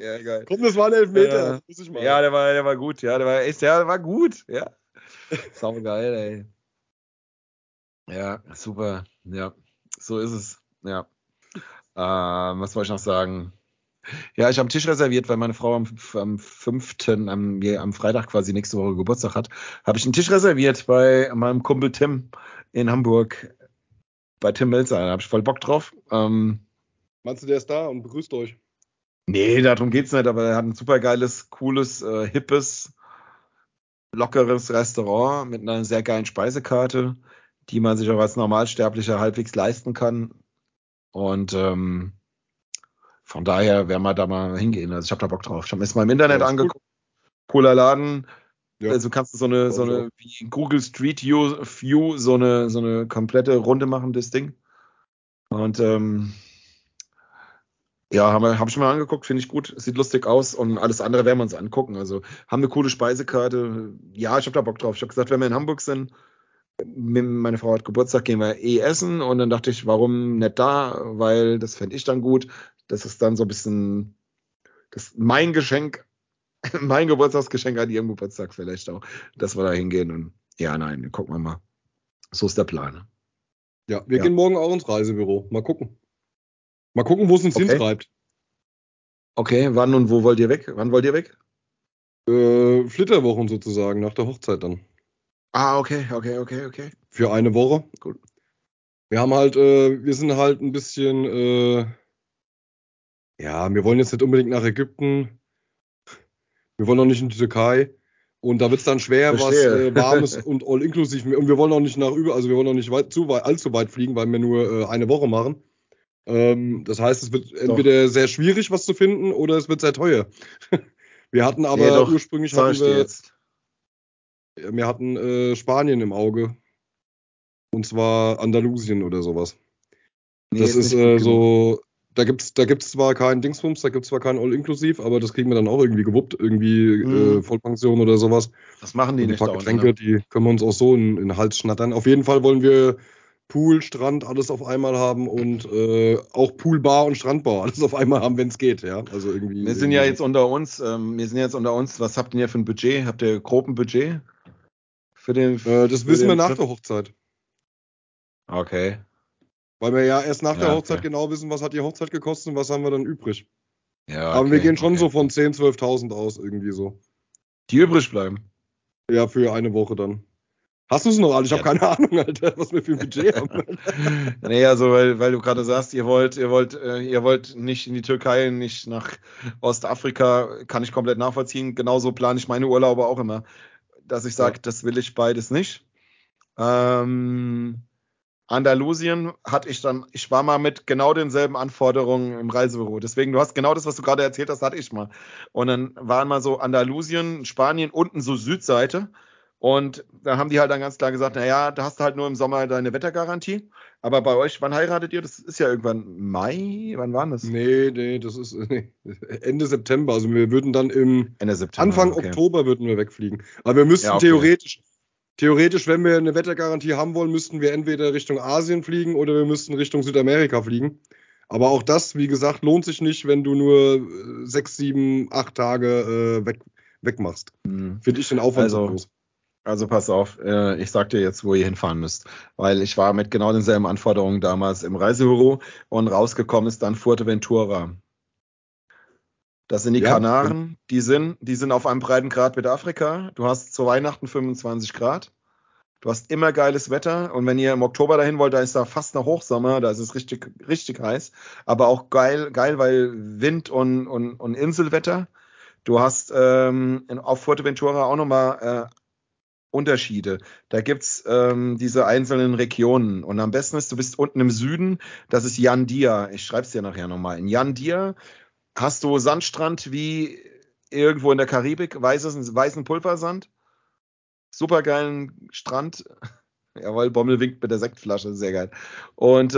Ja, geil. Komm, das war ein Elfmeter. Das muss ich mal. Ja, der war gut. Ja, der war gut. Ja. Sau geil, ey. Ja, super. Ja, so ist es. Ja. Was wollte ich noch sagen? Ja, ich habe einen Tisch reserviert, weil meine Frau am Freitag quasi nächste Woche Geburtstag hat. Habe ich einen Tisch reserviert bei meinem Kumpel Tim in Hamburg. Bei Tim Mälzer. Da habe ich voll Bock drauf. Meinst du, der ist da und begrüßt euch? Nee, darum geht's nicht, aber er hat ein super geiles, cooles, hippes, lockeres Restaurant mit einer sehr geilen Speisekarte, die man sich auch als Normalsterblicher halbwegs leisten kann. Und von daher werden wir da mal hingehen. Also ich habe da Bock drauf. Ich habe mir das mal im Internet angeguckt. Cooler Laden. Ja. Also kannst du so eine wie Google Street View so eine komplette Runde machen, das Ding. Und ja, hab ich mal angeguckt, finde ich gut, sieht lustig aus und alles andere werden wir uns angucken. Also haben eine coole Speisekarte. Ja, ich habe da Bock drauf. Ich habe gesagt, wenn wir in Hamburg sind, meine Frau hat Geburtstag, gehen wir eh essen und dann dachte ich, warum nicht da? Weil das fände ich dann gut. Das ist dann so ein bisschen das mein Geschenk, mein Geburtstagsgeschenk an ihrem Geburtstag vielleicht auch, dass wir da hingehen und ja, nein, gucken wir mal. So ist der Plan. Ja, wir gehen morgen auch ins Reisebüro. Mal gucken. Mal gucken, wo es uns hintreibt. Okay, wann und wo wollt ihr weg? Wann wollt ihr weg? Flitterwochen sozusagen, nach der Hochzeit dann. Ah, okay. Für eine Woche. Gut. Wir sind halt ein bisschen, wir wollen jetzt nicht unbedingt nach Ägypten. Wir wollen auch nicht in die Türkei. Und da wird es dann schwer, was Warmes und all-inklusiv. Und wir wollen auch nicht wir wollen auch nicht allzu weit fliegen, weil wir nur eine Woche machen. Das heißt, es wird entweder sehr schwierig, was zu finden, oder es wird sehr teuer. Wir hatten aber ursprünglich... Wir hatten Spanien im Auge. Und zwar Andalusien oder sowas. Nee, das ist so... Da gibt es zwar kein All-Inklusiv, aber das kriegen wir dann auch irgendwie gewuppt. Irgendwie Vollpension oder sowas. Das machen die nicht. Ein paar Getränke, die können wir uns auch so in den Hals schnattern. Auf jeden Fall wollen wir... Pool, Strand, alles auf einmal haben und auch Poolbar und Strandbar, alles auf einmal haben, wenn es geht, ja. Also irgendwie. Wir sind jetzt unter uns. Was habt ihr für ein Budget? Habt ihr grob ein Budget? Das wissen wir nach der Hochzeit. Okay. Weil wir ja erst nach der Hochzeit genau wissen, was hat die Hochzeit gekostet und was haben wir dann übrig. Ja. Okay, aber wir gehen schon so von 10.000, 12.000 aus, irgendwie so. Die übrig bleiben? Ja, für eine Woche dann. Hast du es noch alle? Ich habe keine Ahnung, Alter, was wir für ein Budget haben. Naja, also weil du gerade sagst, ihr wollt nicht in die Türkei, nicht nach Ostafrika, kann ich komplett nachvollziehen. Genauso plane ich meine Urlaube auch immer, dass ich sage, das will ich beides nicht. Andalusien hatte ich dann, ich war mal mit genau denselben Anforderungen im Reisebüro. Deswegen, du hast genau das, was du gerade erzählt hast, hatte ich mal. Und dann waren mal so Andalusien, Spanien, unten so Südseite. Und da haben die halt dann ganz klar gesagt, naja, da hast du halt nur im Sommer deine Wettergarantie. Aber bei euch, wann heiratet ihr? Das ist ja irgendwann Mai? Wann war das? Nee, das ist Ende September. Also wir würden dann Anfang Oktober würden wir wegfliegen. Aber wir müssten theoretisch Theoretisch, wenn wir eine Wettergarantie haben wollen, müssten wir entweder Richtung Asien fliegen oder wir müssten Richtung Südamerika fliegen. Aber auch das, wie gesagt, lohnt sich nicht, wenn du nur 6, 7, 8 Tage wegmachst. Mhm. Finde ich den Aufwand so groß. Also pass auf, ich sag dir jetzt, wo ihr hinfahren müsst, weil ich war mit genau denselben Anforderungen damals im Reisebüro und rausgekommen ist dann Fuerteventura. Das sind die Kanaren, die sind auf einem breiten Grad mit Afrika. Du hast zu Weihnachten 25 Grad. Du hast immer geiles Wetter. Und wenn ihr im Oktober dahin wollt, da ist da fast noch Hochsommer. Da ist es richtig, richtig heiß. Aber auch geil, weil Wind und Inselwetter. Du hast auf Fuerteventura auch nochmal Unterschiede. Da gibt's diese einzelnen Regionen und am besten ist, du bist unten im Süden, das ist Jandia. Ich schreib's dir nachher nochmal. In Jandia hast du Sandstrand wie irgendwo in der Karibik, weißen Pulversand, supergeilen Strand. Jawohl, Bommel winkt mit der Sektflasche, sehr geil. Und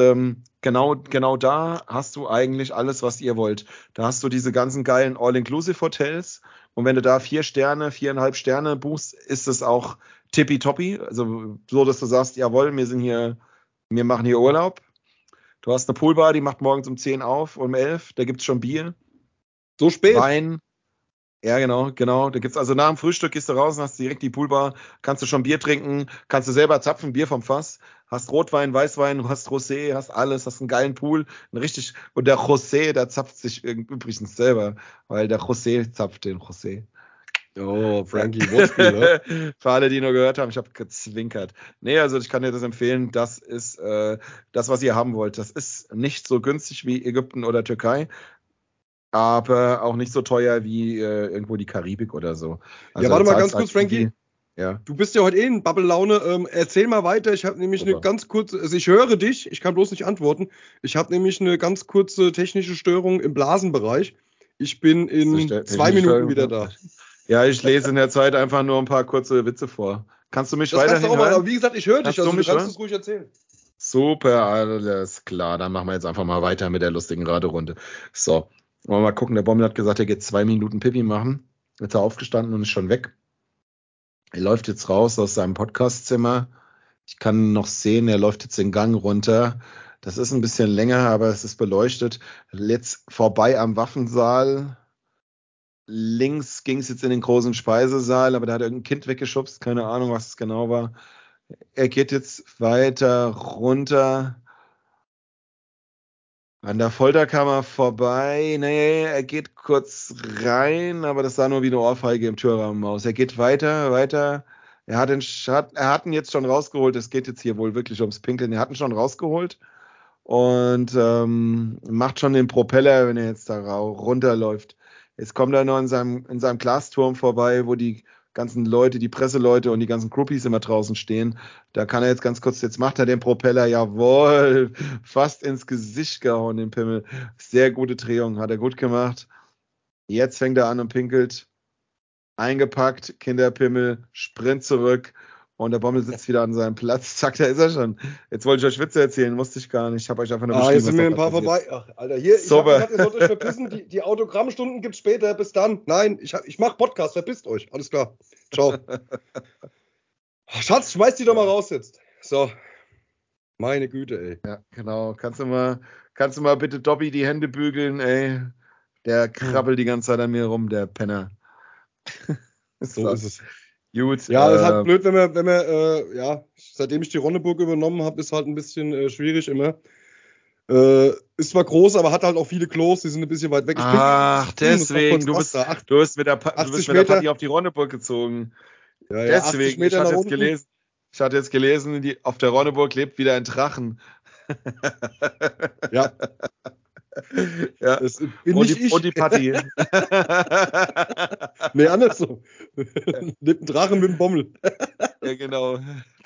genau da hast du eigentlich alles, was ihr wollt. Da hast du diese ganzen geilen All-Inclusive-Hotels. Und wenn du da 4 Sterne, 4,5 Sterne buchst, ist es auch tippitoppi. Also so, dass du sagst, jawohl, wir machen hier Urlaub. Du hast eine Poolbar, die macht morgens um 10 auf, um 11, da gibt's schon Bier. So spät? Wein. Ja, genau. Da gibt's also nach dem Frühstück gehst du raus und hast direkt die Poolbar, kannst du schon Bier trinken, kannst du selber zapfen, Bier vom Fass, hast Rotwein, Weißwein, hast Rosé, hast alles, hast einen geilen Pool, und der Rosé, der zapft sich übrigens selber, weil der Rosé zapft den Rosé. Oh, Frankie Wurstbühler. Für alle, die nur gehört haben, ich habe gezwinkert. Nee, also ich kann dir das empfehlen, das ist das, was ihr haben wollt. Das ist nicht so günstig wie Ägypten oder Türkei, aber auch nicht so teuer wie irgendwo die Karibik oder so. Also ja, warte mal ganz kurz, Frankie. Ja. Du bist ja heute in Babbel-Laune. Erzähl mal weiter. Ich habe nämlich eine ganz kurze, also ich höre dich, ich kann bloß nicht antworten. Ich habe nämlich eine ganz kurze technische Störung im Blasenbereich. Ich bin in 2 Minuten wieder da. Ja, ich lese in der Zeit einfach nur ein paar kurze Witze vor. Kannst du mich weiterhin hören? Aber wie gesagt, ich höre dich, also du kannst es ruhig erzählen. Super, alles klar. Dann machen wir jetzt einfach mal weiter mit der lustigen Raderunde. So. Wollen wir mal gucken, der Bommel hat gesagt, er geht 2 Minuten Pipi machen. Jetzt ist er aufgestanden und ist schon weg. Er läuft jetzt raus aus seinem Podcastzimmer. Ich kann noch sehen, er läuft jetzt den Gang runter. Das ist ein bisschen länger, aber es ist beleuchtet. Jetzt vorbei am Waffensaal. Links ging es jetzt in den großen Speisesaal, aber da hat irgendein Kind weggeschubst. Keine Ahnung, was es genau war. Er geht jetzt weiter runter. An der Folterkammer vorbei. Nee, er geht kurz rein, aber das sah nur wie eine Ohrfeige im Türrahmen aus. Er geht weiter. Er hat ihn jetzt schon rausgeholt. Es geht jetzt hier wohl wirklich ums Pinkeln. Er hat ihn schon rausgeholt und macht schon den Propeller, wenn er jetzt da runterläuft. Jetzt kommt er noch in seinem Glasturm vorbei, wo die ganzen Leute, die Presseleute und die ganzen Groupies immer draußen stehen. Da kann er jetzt ganz kurz, jetzt macht er den Propeller, jawohl, fast ins Gesicht gehauen, den Pimmel. Sehr gute Drehung, hat er gut gemacht. Jetzt fängt er an und pinkelt. Eingepackt, Kinderpimmel, Sprint zurück. Und der Bommel sitzt wieder an seinem Platz. Zack, da ist er schon. Jetzt wollte ich euch Witze erzählen, musste ich gar nicht. Ich habe euch einfach nur beschrieben. Jetzt sind mir ein paar vorbei. Ach, Alter, hier, super. Ich sollt euch verpissen. Die Autogrammstunden gibt's später. Bis dann. Nein, ich mache Podcast. Verpisst euch. Alles klar. Ciao. Schatz, schmeiß die doch mal raus jetzt. So. Meine Güte, ey. Ja, genau. Kannst du mal bitte Dobby die Hände bügeln, ey. Der krabbelt die ganze Zeit an mir rum, der Penner. So ist es. Gut, ja, das ist halt blöd, wenn man, seitdem ich die Ronneburg übernommen habe, ist halt ein bisschen schwierig immer. Ist zwar groß, aber hat halt auch viele Klos, die sind ein bisschen weit weg. Ach, deswegen, du bist mit der Party auf die Ronneburg gezogen. Ja, deswegen, 80 Meter ich hatte jetzt gelesen, auf der Ronneburg lebt wieder ein Drachen. Ja. Ja, das bin und, nicht die, ich. Und die Party. Nee, andersrum. Lebt ein Drachen mit dem Bommel. Ja, genau.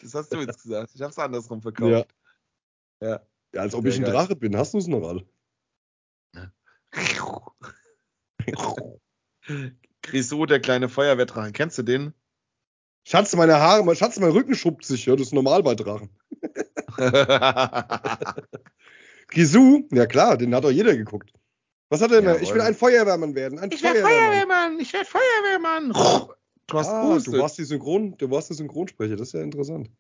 Das hast du jetzt gesagt. Ich hab's andersrum verkauft. Ja, als ob ich ein Drache bin. Hast du es noch alle? Grisou, der kleine Feuerwehrdrachen. Kennst du den? Schatz, meine Haare, Schatz, mein Rücken schuppt sich. Ja, das ist normal bei Drachen. Grisou, ja klar, den hat doch jeder geguckt. Was hat er denn? Ja, ich will ein Feuerwehrmann werden. Ich werde Feuerwehrmann. Du warst der Synchronsprecher, das ist ja interessant.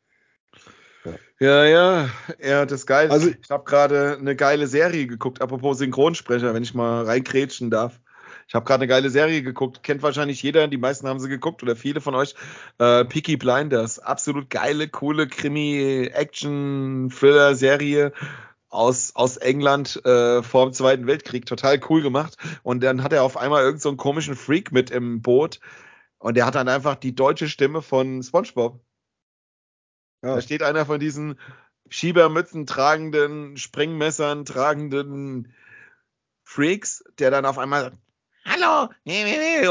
Ja, das ist geil. Also, ich habe gerade eine geile Serie geguckt, apropos Synchronsprecher, wenn ich mal reingrätschen darf. Ich habe gerade eine geile Serie geguckt, kennt wahrscheinlich jeder, die meisten haben sie geguckt oder viele von euch. Peaky Blinders, absolut geile, coole Krimi-Action-Thriller-Serie aus England vor dem Zweiten Weltkrieg, total cool gemacht. Und dann hat er auf einmal irgend so einen komischen Freak mit im Boot und der hat dann einfach die deutsche Stimme von SpongeBob. Ja. Da steht einer von diesen Schiebermützen tragenden, Springmessern tragenden Freaks, der dann auf einmal sagt, hallo,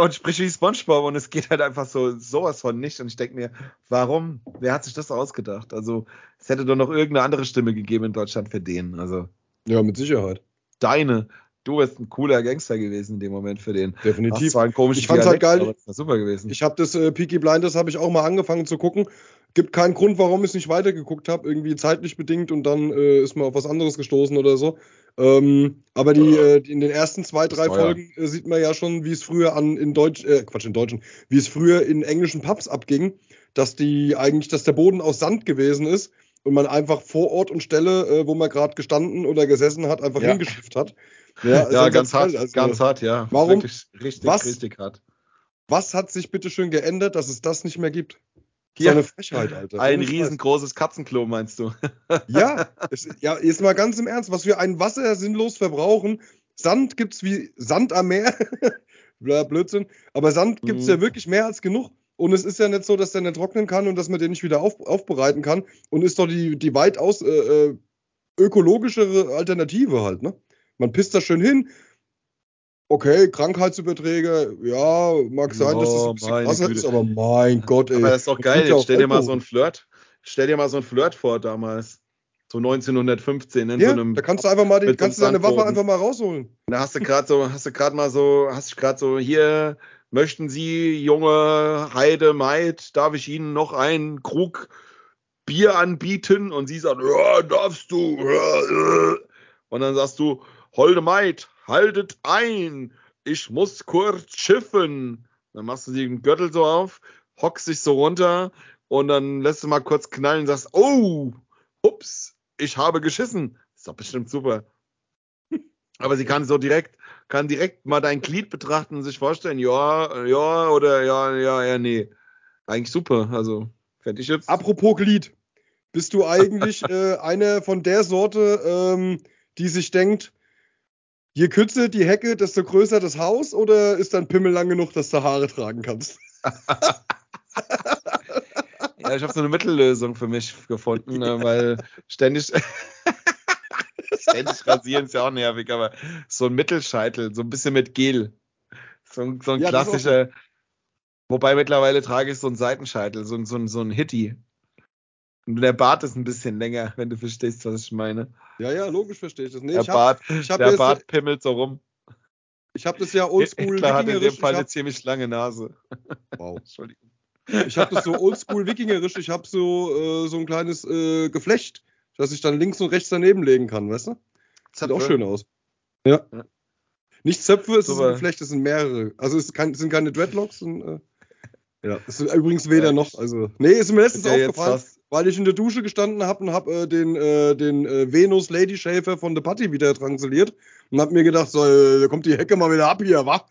und spricht wie SpongeBob und es geht halt einfach sowas von nicht und ich denke mir, warum? Wer hat sich das ausgedacht? Also, es hätte doch noch irgendeine andere Stimme gegeben in Deutschland für den, also. Ja, mit Sicherheit. Du bist ein cooler Gangster gewesen in dem Moment für den. Definitiv. Das war ein komisches Dialekt, halt geil. Aber das war super gewesen. Ich habe das Peaky Blinders habe ich auch mal angefangen zu gucken. Gibt keinen Grund, warum ich es nicht weitergeguckt habe. Irgendwie zeitlich bedingt und dann ist man auf was anderes gestoßen oder so. Aber in den ersten 2-3 Folgen sieht man ja schon, wie es früher wie es früher in englischen Pubs abging, dass der Boden aus Sand gewesen ist und man einfach vor Ort und Stelle, wo man gerade gestanden oder gesessen hat, einfach hingeschifft hat. Ja, ganz hart, ja. Warum? Richtig hart. Was hat sich bitte schön geändert, dass es das nicht mehr gibt? So eine Frechheit, Alter. Ein riesengroßes Katzenklo, meinst du? Ja, jetzt mal ganz im Ernst, was wir an Wasser sinnlos verbrauchen. Sand gibt's wie Sand am Meer. Blödsinn. Aber Sand gibt's ja wirklich mehr als genug. Und es ist ja nicht so, dass der nicht trocknen kann und dass man den nicht wieder aufbereiten kann. Und ist doch die weitaus ökologischere Alternative halt, ne? Man pisst da schön hin. Okay, Krankheitsüberträge, ja, mag sein, dass das ein bisschen krasser ist, aber mein Gott, ey. Aber das ist doch geil, stell dir mal so einen Flirt vor damals, so 1915. Da kannst du einfach mal deine Waffe einfach mal rausholen. Da hier, möchten Sie, junge Heide, Maid, darf ich Ihnen noch einen Krug Bier anbieten? Und sie sagt, ja, darfst du. Und dann sagst du, holde Maid, haltet ein, ich muss kurz schiffen. Dann machst du den Gürtel so auf, hockst dich so runter und dann lässt du mal kurz knallen und sagst, oh, ups, ich habe geschissen. Ist doch bestimmt super. Aber sie kann so direkt mal dein Glied betrachten und sich vorstellen, ja, oder ja, nee. Eigentlich super, also fände ich jetzt. Apropos Glied, bist du eigentlich einer von der Sorte, die sich denkt, je kürzer die Hecke, desto größer das Haus, oder ist dein Pimmel lang genug, dass du Haare tragen kannst? Ja, ich habe so eine Mittellösung für mich gefunden, weil ständig rasieren ist ja auch nervig, aber so ein Mittelscheitel, so ein bisschen mit Gel. So ein klassischer, wobei mittlerweile trage ich so einen Seitenscheitel, so ein Hitty. Und der Bart ist ein bisschen länger, wenn du verstehst, was ich meine. Ja, logisch verstehe ich das. Nee, der Bart pimmelt so rum. Ich habe das ja oldschool Hitler hat in dem Fall eine ziemlich lange Nase. Wow. Entschuldigung. Ich habe das so oldschool wikingerisch. Ich habe so ein kleines Geflecht, dass ich dann links und rechts daneben legen kann, weißt du? Das sieht auch schön aus. Ja. Nicht Zöpfe, es ist ein Geflecht, es sind mehrere. Also es sind keine Dreadlocks. Es sind übrigens weder noch. Also, nee, ist mir letztens aufgefallen. Weil ich in der Dusche gestanden habe und habe den Venus Lady Shaver von The Patti wieder drangsaliert und habe mir gedacht, so, da kommt die Hecke mal wieder ab hier, wa?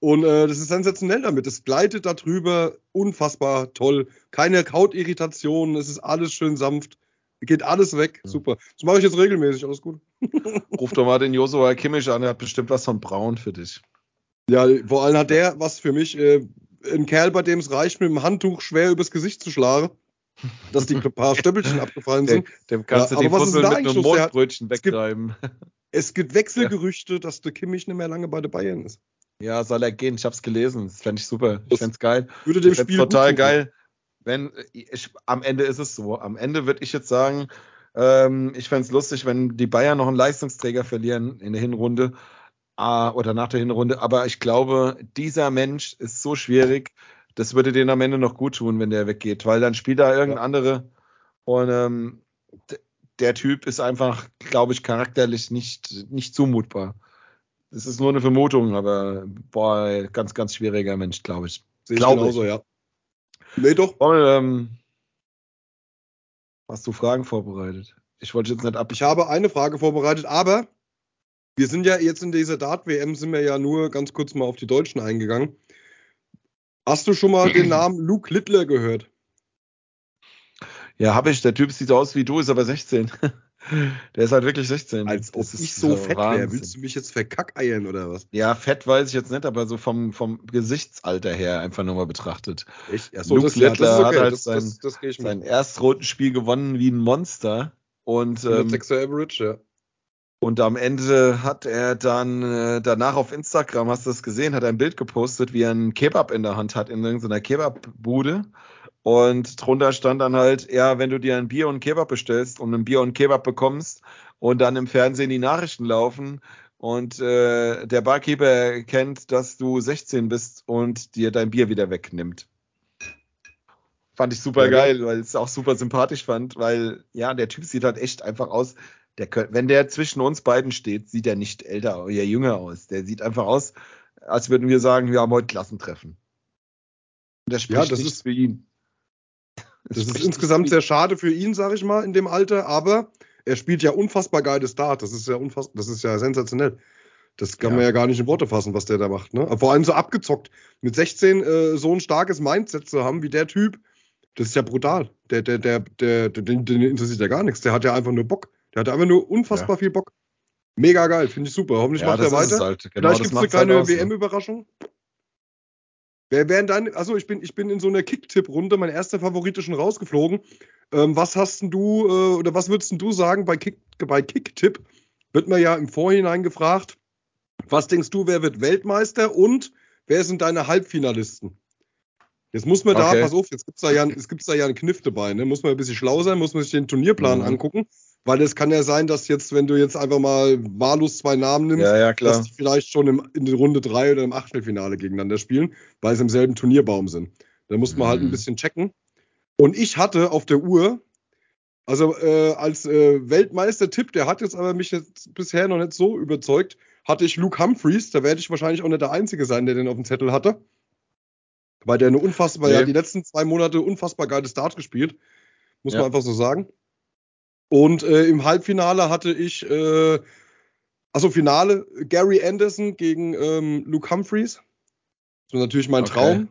Und das ist sensationell damit. Das gleitet da drüber, unfassbar toll. Keine Hautirritationen, es ist alles schön sanft. Geht alles weg, super. Das mache ich jetzt regelmäßig, alles gut. Ruf doch mal den Joshua Kimmich an, der hat bestimmt was von Braun für dich. Ja, vor allem hat der was für mich. Ein Kerl, bei dem es reicht, mit dem Handtuch schwer übers Gesicht zu schlagen. Dass die paar Stöppelchen abgefallen sind. Dem kannst du die Fusseln mit einem Mondbrötchen wegtreiben. Es gibt Wechselgerüchte, dass der Kimmich nicht mehr lange bei den Bayern ist. Ja, soll er gehen. Ich hab's gelesen. Das fände ich super. Ich fände es geil. Würde dem Spiel total geil. Am Ende ist es so. Am Ende würde ich jetzt sagen, ich fände es lustig, wenn die Bayern noch einen Leistungsträger verlieren in der Hinrunde oder nach der Hinrunde. Aber ich glaube, dieser Mensch ist so schwierig. Das würde denen am Ende noch gut tun, wenn der weggeht, weil dann spielt da irgendein anderer und der Typ ist einfach, glaube ich, charakterlich nicht zumutbar. Das ist nur eine Vermutung, aber ganz, ganz schwieriger Mensch, glaube ich. Sehe ich genauso, ja. Nee, doch. Hast du Fragen vorbereitet? Ich wollte jetzt nicht ab. Ich habe eine Frage vorbereitet, aber wir sind ja jetzt in dieser Dart-WM, sind wir ja nur ganz kurz mal auf die Deutschen eingegangen. Hast du schon mal den Namen Luke Littler gehört? Ja, habe ich. Der Typ sieht aus wie du, ist aber 16. Der ist halt wirklich 16. Als ob ich so fett wäre. Willst du mich jetzt verkackeiern oder was? Ja, fett weiß ich jetzt nicht, aber so vom Gesichtsalter her einfach nur mal betrachtet. So, Luke Littler hat halt sein erstes roten Spiel gewonnen wie ein Monster. Und 106er Average, ja. Und am Ende hat er dann danach auf Instagram, hast du das gesehen, hat er ein Bild gepostet, wie er einen Kebab in der Hand hat, in irgendeiner Kebabbude. Und drunter stand dann halt, ja, wenn du dir ein Bier und einen Kebab bestellst und ein Bier und einen Kebab bekommst und dann im Fernsehen die Nachrichten laufen und der Barkeeper erkennt, dass du 16 bist und dir dein Bier wieder wegnimmt. Fand ich super geil, weil ich es auch super sympathisch fand, weil ja, der Typ sieht halt echt einfach aus. Wenn der zwischen uns beiden steht, sieht er nicht älter oder jünger aus. Der sieht einfach aus, als würden wir sagen, wir haben heute Klassentreffen. Und der spricht nichts für ihn. Das ist insgesamt sehr schade für ihn, sage ich mal, in dem Alter. Aber er spielt ja unfassbar geiles Dart. Das ist ja sensationell. Das kann man ja gar nicht in Worte fassen, was der da macht. Ne? Vor allem so abgezockt. Mit 16 so ein starkes Mindset zu haben wie der Typ, das ist ja brutal. Den interessiert ja gar nichts. Der hat ja einfach nur Bock. Der hat einfach nur unfassbar viel Bock. Mega geil, finde ich super. Hoffentlich macht er weiter. Halt. Genau, vielleicht gibt es eine kleine WM-Überraschung. Wer wären dann? Also ich bin in so einer Kicktipp-Runde, mein erster Favorit ist schon rausgeflogen. Was hast denn du oder was würdest denn du sagen bei Kicktipp? Wird man ja im Vorhinein gefragt, was denkst du, wer wird Weltmeister und wer sind deine Halbfinalisten? Jetzt muss man da, pass auf, jetzt gibt es da ja einen Kniff dabei, ne? Muss man ein bisschen schlau sein, muss man sich den Turnierplan angucken, weil es kann ja sein, dass jetzt, wenn du jetzt einfach mal wahllos zwei Namen nimmst, dass die vielleicht schon in Runde 3 oder im Achtelfinale gegeneinander spielen, weil sie im selben Turnierbaum sind. Da muss man halt ein bisschen checken. Und ich hatte auf der Uhr, also als Weltmeister-Tipp, der hat jetzt aber mich jetzt bisher noch nicht so überzeugt, hatte ich Luke Humphries, da werde ich wahrscheinlich auch nicht der Einzige sein, der den auf dem Zettel hatte. Weil der die letzten 2 Monate unfassbar geiles Dart gespielt. Muss man einfach so sagen. Und im Halbfinale hatte ich, Finale, Gary Anderson gegen Luke Humphries. So natürlich mein Traum.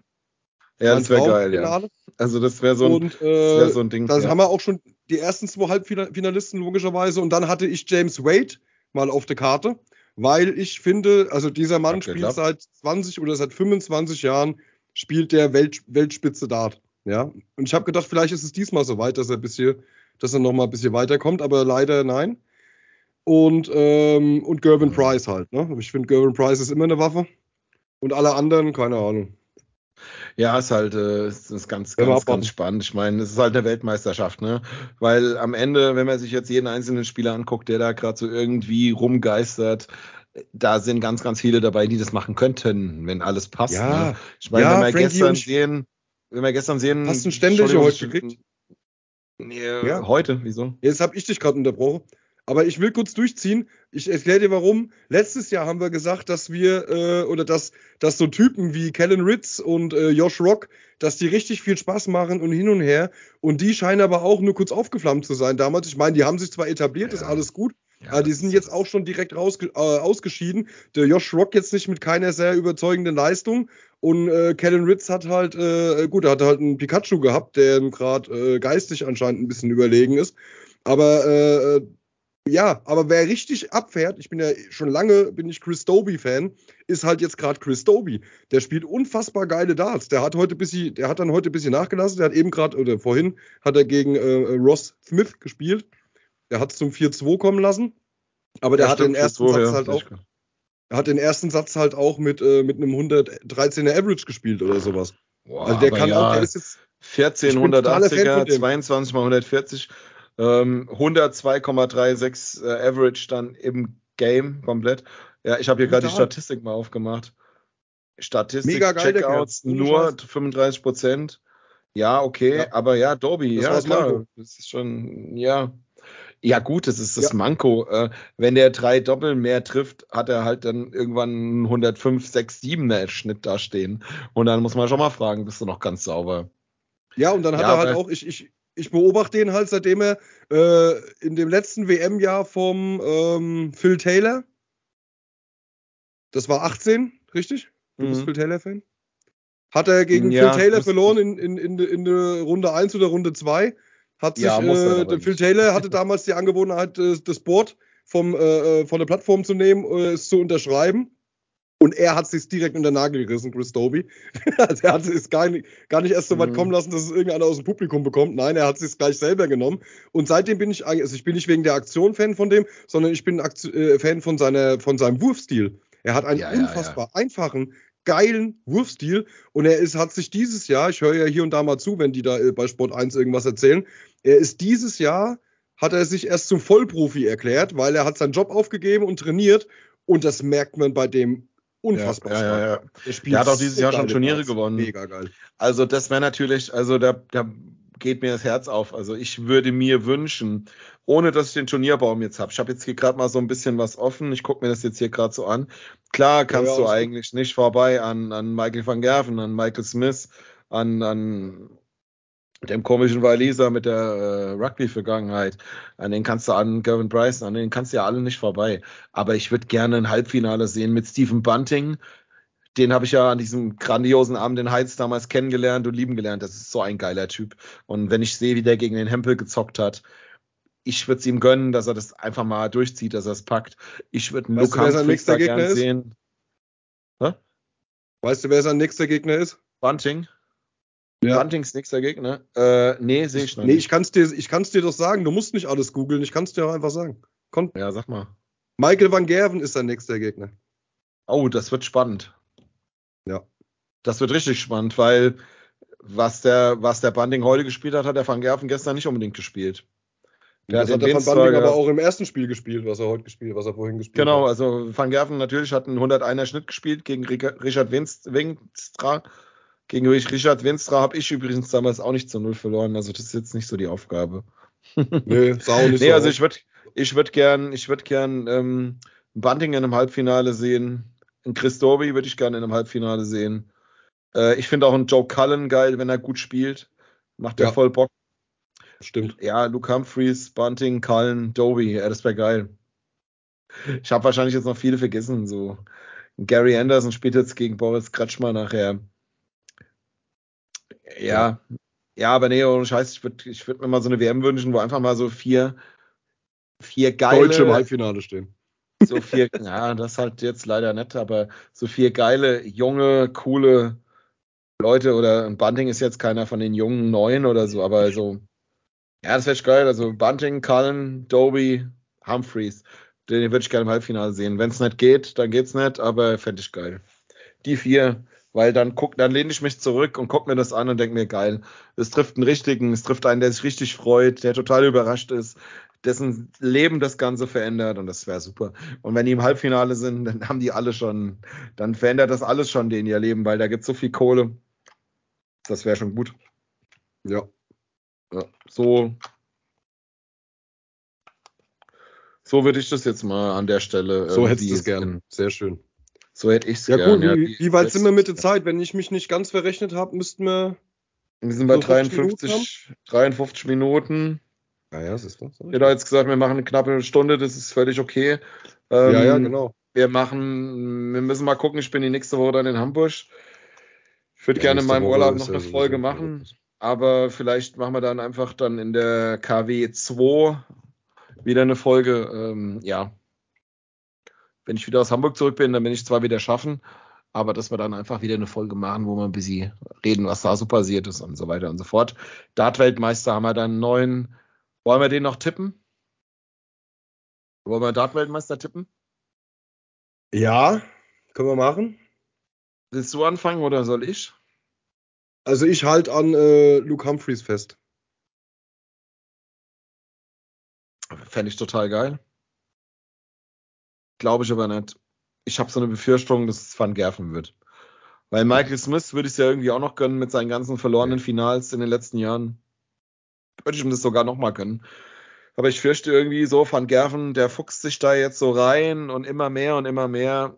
Ja, das wäre geil, Finale. Ja. Also das wäre wär so ein Ding. Da haben wir auch schon die ersten 2 Halbfinalisten logischerweise. Und dann hatte ich James Wade mal auf der Karte. Weil ich finde, also dieser Mann spielt seit 20 oder seit 25 Jahren spielt der Weltspitze Dart. Ja? Und ich habe gedacht, vielleicht ist es diesmal so weit, dass er noch mal ein bisschen weiterkommt, aber leider nein. Und Gerwyn Price halt. Ne? Ich finde, Gerwyn Price ist immer eine Waffe. Und alle anderen, keine Ahnung. Ja, ist halt ist ganz, ganz, ganz spannend. Ich meine, es ist halt eine Weltmeisterschaft, ne? Weil am Ende, wenn man sich jetzt jeden einzelnen Spieler anguckt, der da gerade so irgendwie rumgeistert, da sind ganz, ganz viele dabei, die das machen könnten, wenn alles passt. Ja, ne? Ich meine, wenn wir gestern sehen... Hast du einen Ständige heute gekriegt? Nee, heute, wieso? Jetzt habe ich dich gerade unterbrochen. Aber ich will kurz durchziehen. Ich erkläre dir, warum. Letztes Jahr haben wir gesagt, dass wir, dass so Typen wie Kellen Ritz und Josh Rock, dass die richtig viel Spaß machen und hin und her. Und die scheinen aber auch nur kurz aufgeflammt zu sein damals. Ich meine, die haben sich zwar etabliert, ist alles gut. Ja, aber die sind jetzt auch schon direkt ausgeschieden. Der Josh Rock jetzt nicht mit keiner sehr überzeugenden Leistung. Und Kellen Ritz hat halt, er hat halt einen Pikachu gehabt, der gerade geistig anscheinend ein bisschen überlegen ist. Aber aber wer richtig abfährt, bin ich Chris Dobey-Fan, ist halt jetzt gerade Chris Dobey. Der spielt unfassbar geile Darts. Der hat dann heute ein bisschen nachgelassen. Der hat eben gerade, oder vorhin, hat er gegen Ross Smith gespielt. Der hat es zum 4-2 kommen lassen, aber der hat den ersten Satz halt auch mit einem 113er Average gespielt oder sowas. Boah, also der kann auch, der ist jetzt 14, 180er, 22 mal 140, 102,36 Average dann im Game komplett. Ja, ich habe hier gerade die Statistik mal aufgemacht. Statistik-Checkouts nur 35%. Ja, okay, aber Dobey, klar. Das ist schon, Ja gut, das ist das Manko. Wenn der 3 Doppel mehr trifft, hat er halt dann irgendwann einen 105, 6, 7er Schnitt dastehen. Und dann muss man schon mal fragen, bist du noch ganz sauber? Ja, und dann hat er halt auch, ich beobachte ihn halt, seitdem er in dem letzten WM-Jahr vom Phil Taylor, das war 18, richtig? Du bist Phil Taylor-Fan? Hat er gegen Phil Taylor verloren in der Runde 1 oder Runde 2. Hat sich, Phil Taylor hatte damals die Angewohnheit, das Board von der Plattform zu nehmen, es zu unterschreiben. Und er hat es sich direkt unter den Nagel gerissen, Chris Dobey. Also er hat es gar nicht erst so weit kommen lassen, dass es irgendeiner aus dem Publikum bekommt. Nein, er hat es sich gleich selber genommen. Und seitdem bin ich, also ich bin nicht wegen der Aktion Fan von dem, sondern ich bin Fan von seinem Wurfstil. Er hat einen unfassbar einfachen, geilen Wurfstil und hat sich dieses Jahr, ich höre ja hier und da mal zu, wenn die da bei Sport 1 irgendwas erzählen, hat er sich erst zum Vollprofi erklärt, weil er hat seinen Job aufgegeben und trainiert und das merkt man bei dem unfassbar stark. Der hat auch dieses Jahr schon Turniere gewonnen. Mega geil. Also das wäre natürlich, da geht mir das Herz auf. Also ich würde mir wünschen, ohne dass ich den Turnierbaum jetzt habe. Ich habe jetzt hier gerade mal so ein bisschen was offen. Ich gucke mir das jetzt hier gerade so an. Klar kannst du eigentlich nicht vorbei an Michael van Gerwen, an Michael Smith, an dem komischen Waliser mit der Rugby-Vergangenheit. An den kannst du an Gerwyn Price, an den kannst du ja alle nicht vorbei. Aber ich würde gerne ein Halbfinale sehen mit Stephen Bunting. Den habe ich ja an diesem grandiosen Abend in Heiz damals kennengelernt und lieben gelernt. Das ist so ein geiler Typ. Und wenn ich sehe, wie der gegen den Hempel gezockt hat, ich würde es ihm gönnen, dass er das einfach mal durchzieht, dass er es packt. Ich würde Luke Humphries da gerne sehen. Hä? Weißt du, wer sein nächster Gegner ist? Bunting. Ja. Buntings nächster Gegner? Nee, sehe ich nicht. Nee, ich kann's dir doch sagen. Du musst nicht alles googeln. Ich kann es dir auch einfach sagen. Komm. Ja, sag mal. Michael van Gerwen ist sein nächster Gegner. Oh, das wird spannend. Ja. Das wird richtig spannend, weil was der Bunting heute gespielt hat, hat der van Gerwen gestern nicht unbedingt gespielt. Das hat der van Bunting aber auch im ersten Spiel gespielt, was er vorhin gespielt hat. Genau, also van Gerwen natürlich hat einen 101er Schnitt gespielt gegen Richard Veenstra. Gegen Richard Veenstra habe ich übrigens damals auch nicht zu 0 verloren, also das ist jetzt nicht so die Aufgabe. Nee, sau nicht. Nee, also ich würde gern Bunting in einem Halbfinale sehen. Einen Chris Dobey würde ich gerne in einem Halbfinale sehen. Ich finde auch einen Joe Cullen geil, wenn er gut spielt. Macht der voll Bock. Stimmt. Ja, Luke Humphries, Bunting, Cullen, Dobey. Ja, das wäre geil. Ich habe wahrscheinlich jetzt noch viele vergessen. So. Gary Anderson spielt jetzt gegen Boris Kretschmer nachher. Ja, aber nee, ohne Scheiß. Ich würd mir mal so eine WM wünschen, wo einfach mal so vier geile Deutsche im Halbfinale stehen. So vier, das halt jetzt leider nicht, aber so vier geile, junge, coole Leute oder Bunting ist jetzt keiner von den jungen Neuen oder so, aber so, das wäre geil, also Bunting, Cullen, Dobey, Humphries, den würde ich gerne im Halbfinale sehen. Wenn es nicht geht, dann geht's nicht, aber fände ich geil. Die vier, weil dann lehne ich mich zurück und gucke mir das an und denke mir, geil, es trifft einen richtigen, es trifft einen, der sich richtig freut, der total überrascht ist, dessen Leben das Ganze verändert und das wäre super. Und wenn die im Halbfinale sind, dann haben die alle schon, dann verändert das alles schon denen ihr Leben, weil da gibt es so viel Kohle. Das wäre schon gut. Ja. So würde ich das jetzt mal an der Stelle. So hättest du es gerne. Sehr schön. So hätte ich es gerne. Ja, gut. Wie weit sind wir mit der Zeit? Wenn ich mich nicht ganz verrechnet habe, müssten wir. Wir sind bei 53 Minuten. Ja, das ist was. Ich hätte jetzt gesagt, wir machen eine knappe Stunde, das ist völlig okay. Genau. Wir müssen mal gucken, ich bin die nächste Woche dann in Hamburg. Ich würde gerne in meinem Urlaub noch eine Folge machen, aber vielleicht machen wir dann einfach dann in der KW2 wieder eine Folge. Wenn ich wieder aus Hamburg zurück bin, dann bin ich zwar wieder schaffen, aber dass wir dann einfach wieder eine Folge machen, wo wir ein bisschen reden, was da so passiert ist und so weiter und so fort. Dart-Weltmeister haben wir dann einen neuen. Wollen wir den noch tippen? Wollen wir Dart-Weltmeister tippen? Ja, können wir machen. Willst du anfangen oder soll ich? Also ich halte an Luke Humphries fest. Fände ich total geil. Glaube ich aber nicht. Ich habe so eine Befürchtung, dass es van Gerwen wird. Weil Michael Smith würde ich es ja irgendwie auch noch gönnen mit seinen ganzen verlorenen Finals in den letzten Jahren. Würde ich ihm das sogar nochmal gönnen. Aber ich fürchte irgendwie so, van Gerwen, der fuchst sich da jetzt so rein und immer mehr und immer mehr.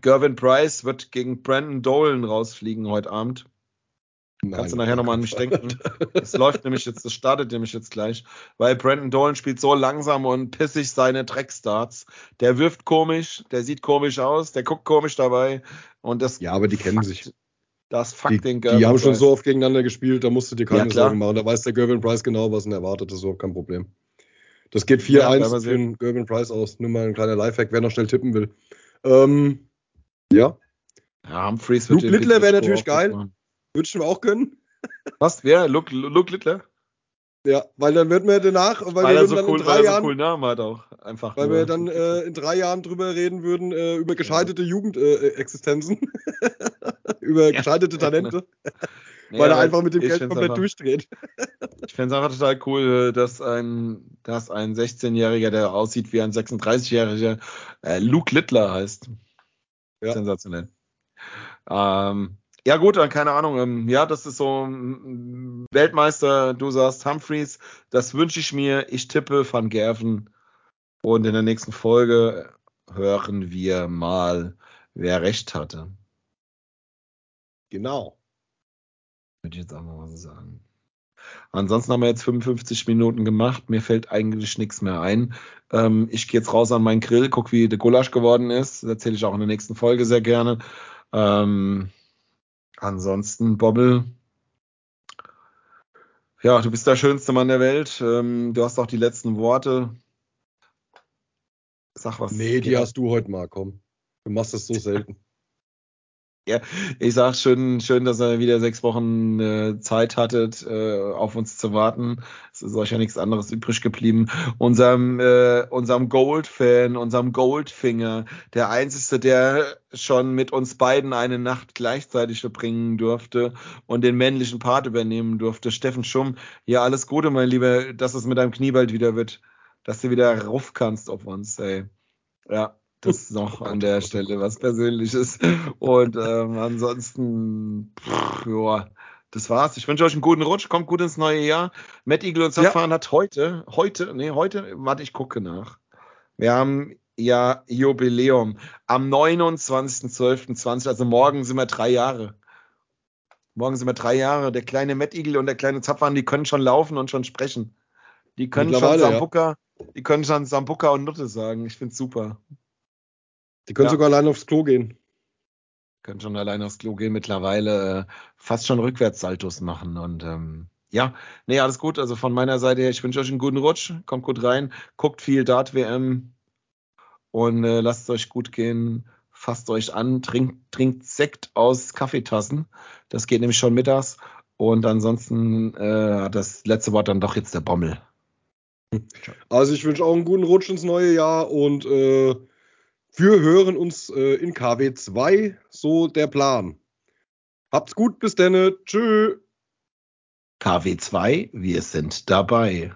Gerwyn Price wird gegen Brandon Dolan rausfliegen heute Abend. Nein, kannst du nachher nochmal an mich denken. Das startet nämlich jetzt gleich, weil Brandon Dolan spielt so langsam und pissig seine Trackstarts. Der wirft komisch, der sieht komisch aus, der guckt komisch dabei. Und das ja, aber die kennen sich. Das fuckt den Gerwyn Price. Die haben schon so oft gegeneinander gespielt, da musst du dir keine Sorgen machen. Da weiß der Gerwyn Price genau, was ihn erwartet, das ist überhaupt kein Problem. Das geht 4-1 für den Gerwyn Price aus. Nur mal ein kleiner Lifehack, wer noch schnell tippen will. Ja, Humphries wird Luke Littler wäre natürlich geil. Wünschen wir auch können. Was? Ja, Luke Littler? Ja, weil dann wird man danach, weil wir so dann cool, in 3 Jahren, so cool Namen hat auch einfach. Weil wir dann in 3 Jahren drüber reden würden, über gescheiterte Jugendexistenzen, über gescheiterte Talente. Nee, weil er einfach mit dem Geld komplett durchdreht. Ich fände es einfach total cool, dass ein 16-Jähriger, der aussieht wie ein 36-Jähriger, Luke Littler heißt. Ja. Sensationell. Ja gut, dann keine Ahnung. Das ist so Weltmeister, du sagst Humphries, das wünsche ich mir. Ich tippe Van Gerwen. Und in der nächsten Folge hören wir mal, wer recht hatte. Genau. Würde ich jetzt auch mal was sagen. Ansonsten haben wir jetzt 55 Minuten gemacht. Mir fällt eigentlich nichts mehr ein. Ich gehe jetzt raus an meinen Grill, gucke, wie der Gulasch geworden ist. Das erzähle ich auch in der nächsten Folge sehr gerne. Ansonsten, Bobbel, ja, du bist der schönste Mann der Welt. Du hast auch die letzten Worte. Sag was. Nee, die hast du heute mal, komm. Du machst das so selten. Ja, ich sag schön, dass ihr wieder 6 Wochen Zeit hattet, auf uns zu warten. Es ist euch ja nichts anderes übrig geblieben. Unserem Gold-Fan, unserem Goldfinger, der Einzige, der schon mit uns beiden eine Nacht gleichzeitig verbringen durfte und den männlichen Part übernehmen durfte, Steffen Schumm. Ja, alles Gute, mein Lieber, dass es mit deinem Knie bald wieder wird, dass du wieder rauf kannst auf uns, ey. Ja. Das ist noch an der Stelle was Persönliches. Und ansonsten, ja, das war's. Ich wünsche euch einen guten Rutsch. Kommt gut ins neue Jahr. Matt Eagle und Safran hat ich gucke nach. Wir haben ja Jubiläum. Am 29.12.20, also morgen sind wir 3 Jahre. Der kleine Matt Eagle und der kleine Zapfan, die können schon laufen und schon sprechen. Die können schon Sambuca, Die können schon Sambuca und Nutte sagen. Ich find's super. Die können sogar alleine aufs Klo gehen. Können schon alleine aufs Klo gehen, mittlerweile fast schon Rückwärtssaltos machen. Und alles gut. Also von meiner Seite her, ich wünsche euch einen guten Rutsch. Kommt gut rein, guckt viel Dart-WM und lasst es euch gut gehen. Fasst euch an, trinkt Sekt aus Kaffeetassen. Das geht nämlich schon mittags. Und ansonsten das letzte Wort dann doch jetzt der Bommel. Also ich wünsche auch einen guten Rutsch ins neue Jahr und wir hören uns in KW2, so der Plan. Habt's gut, bis denne. Tschö. KW2, wir sind dabei.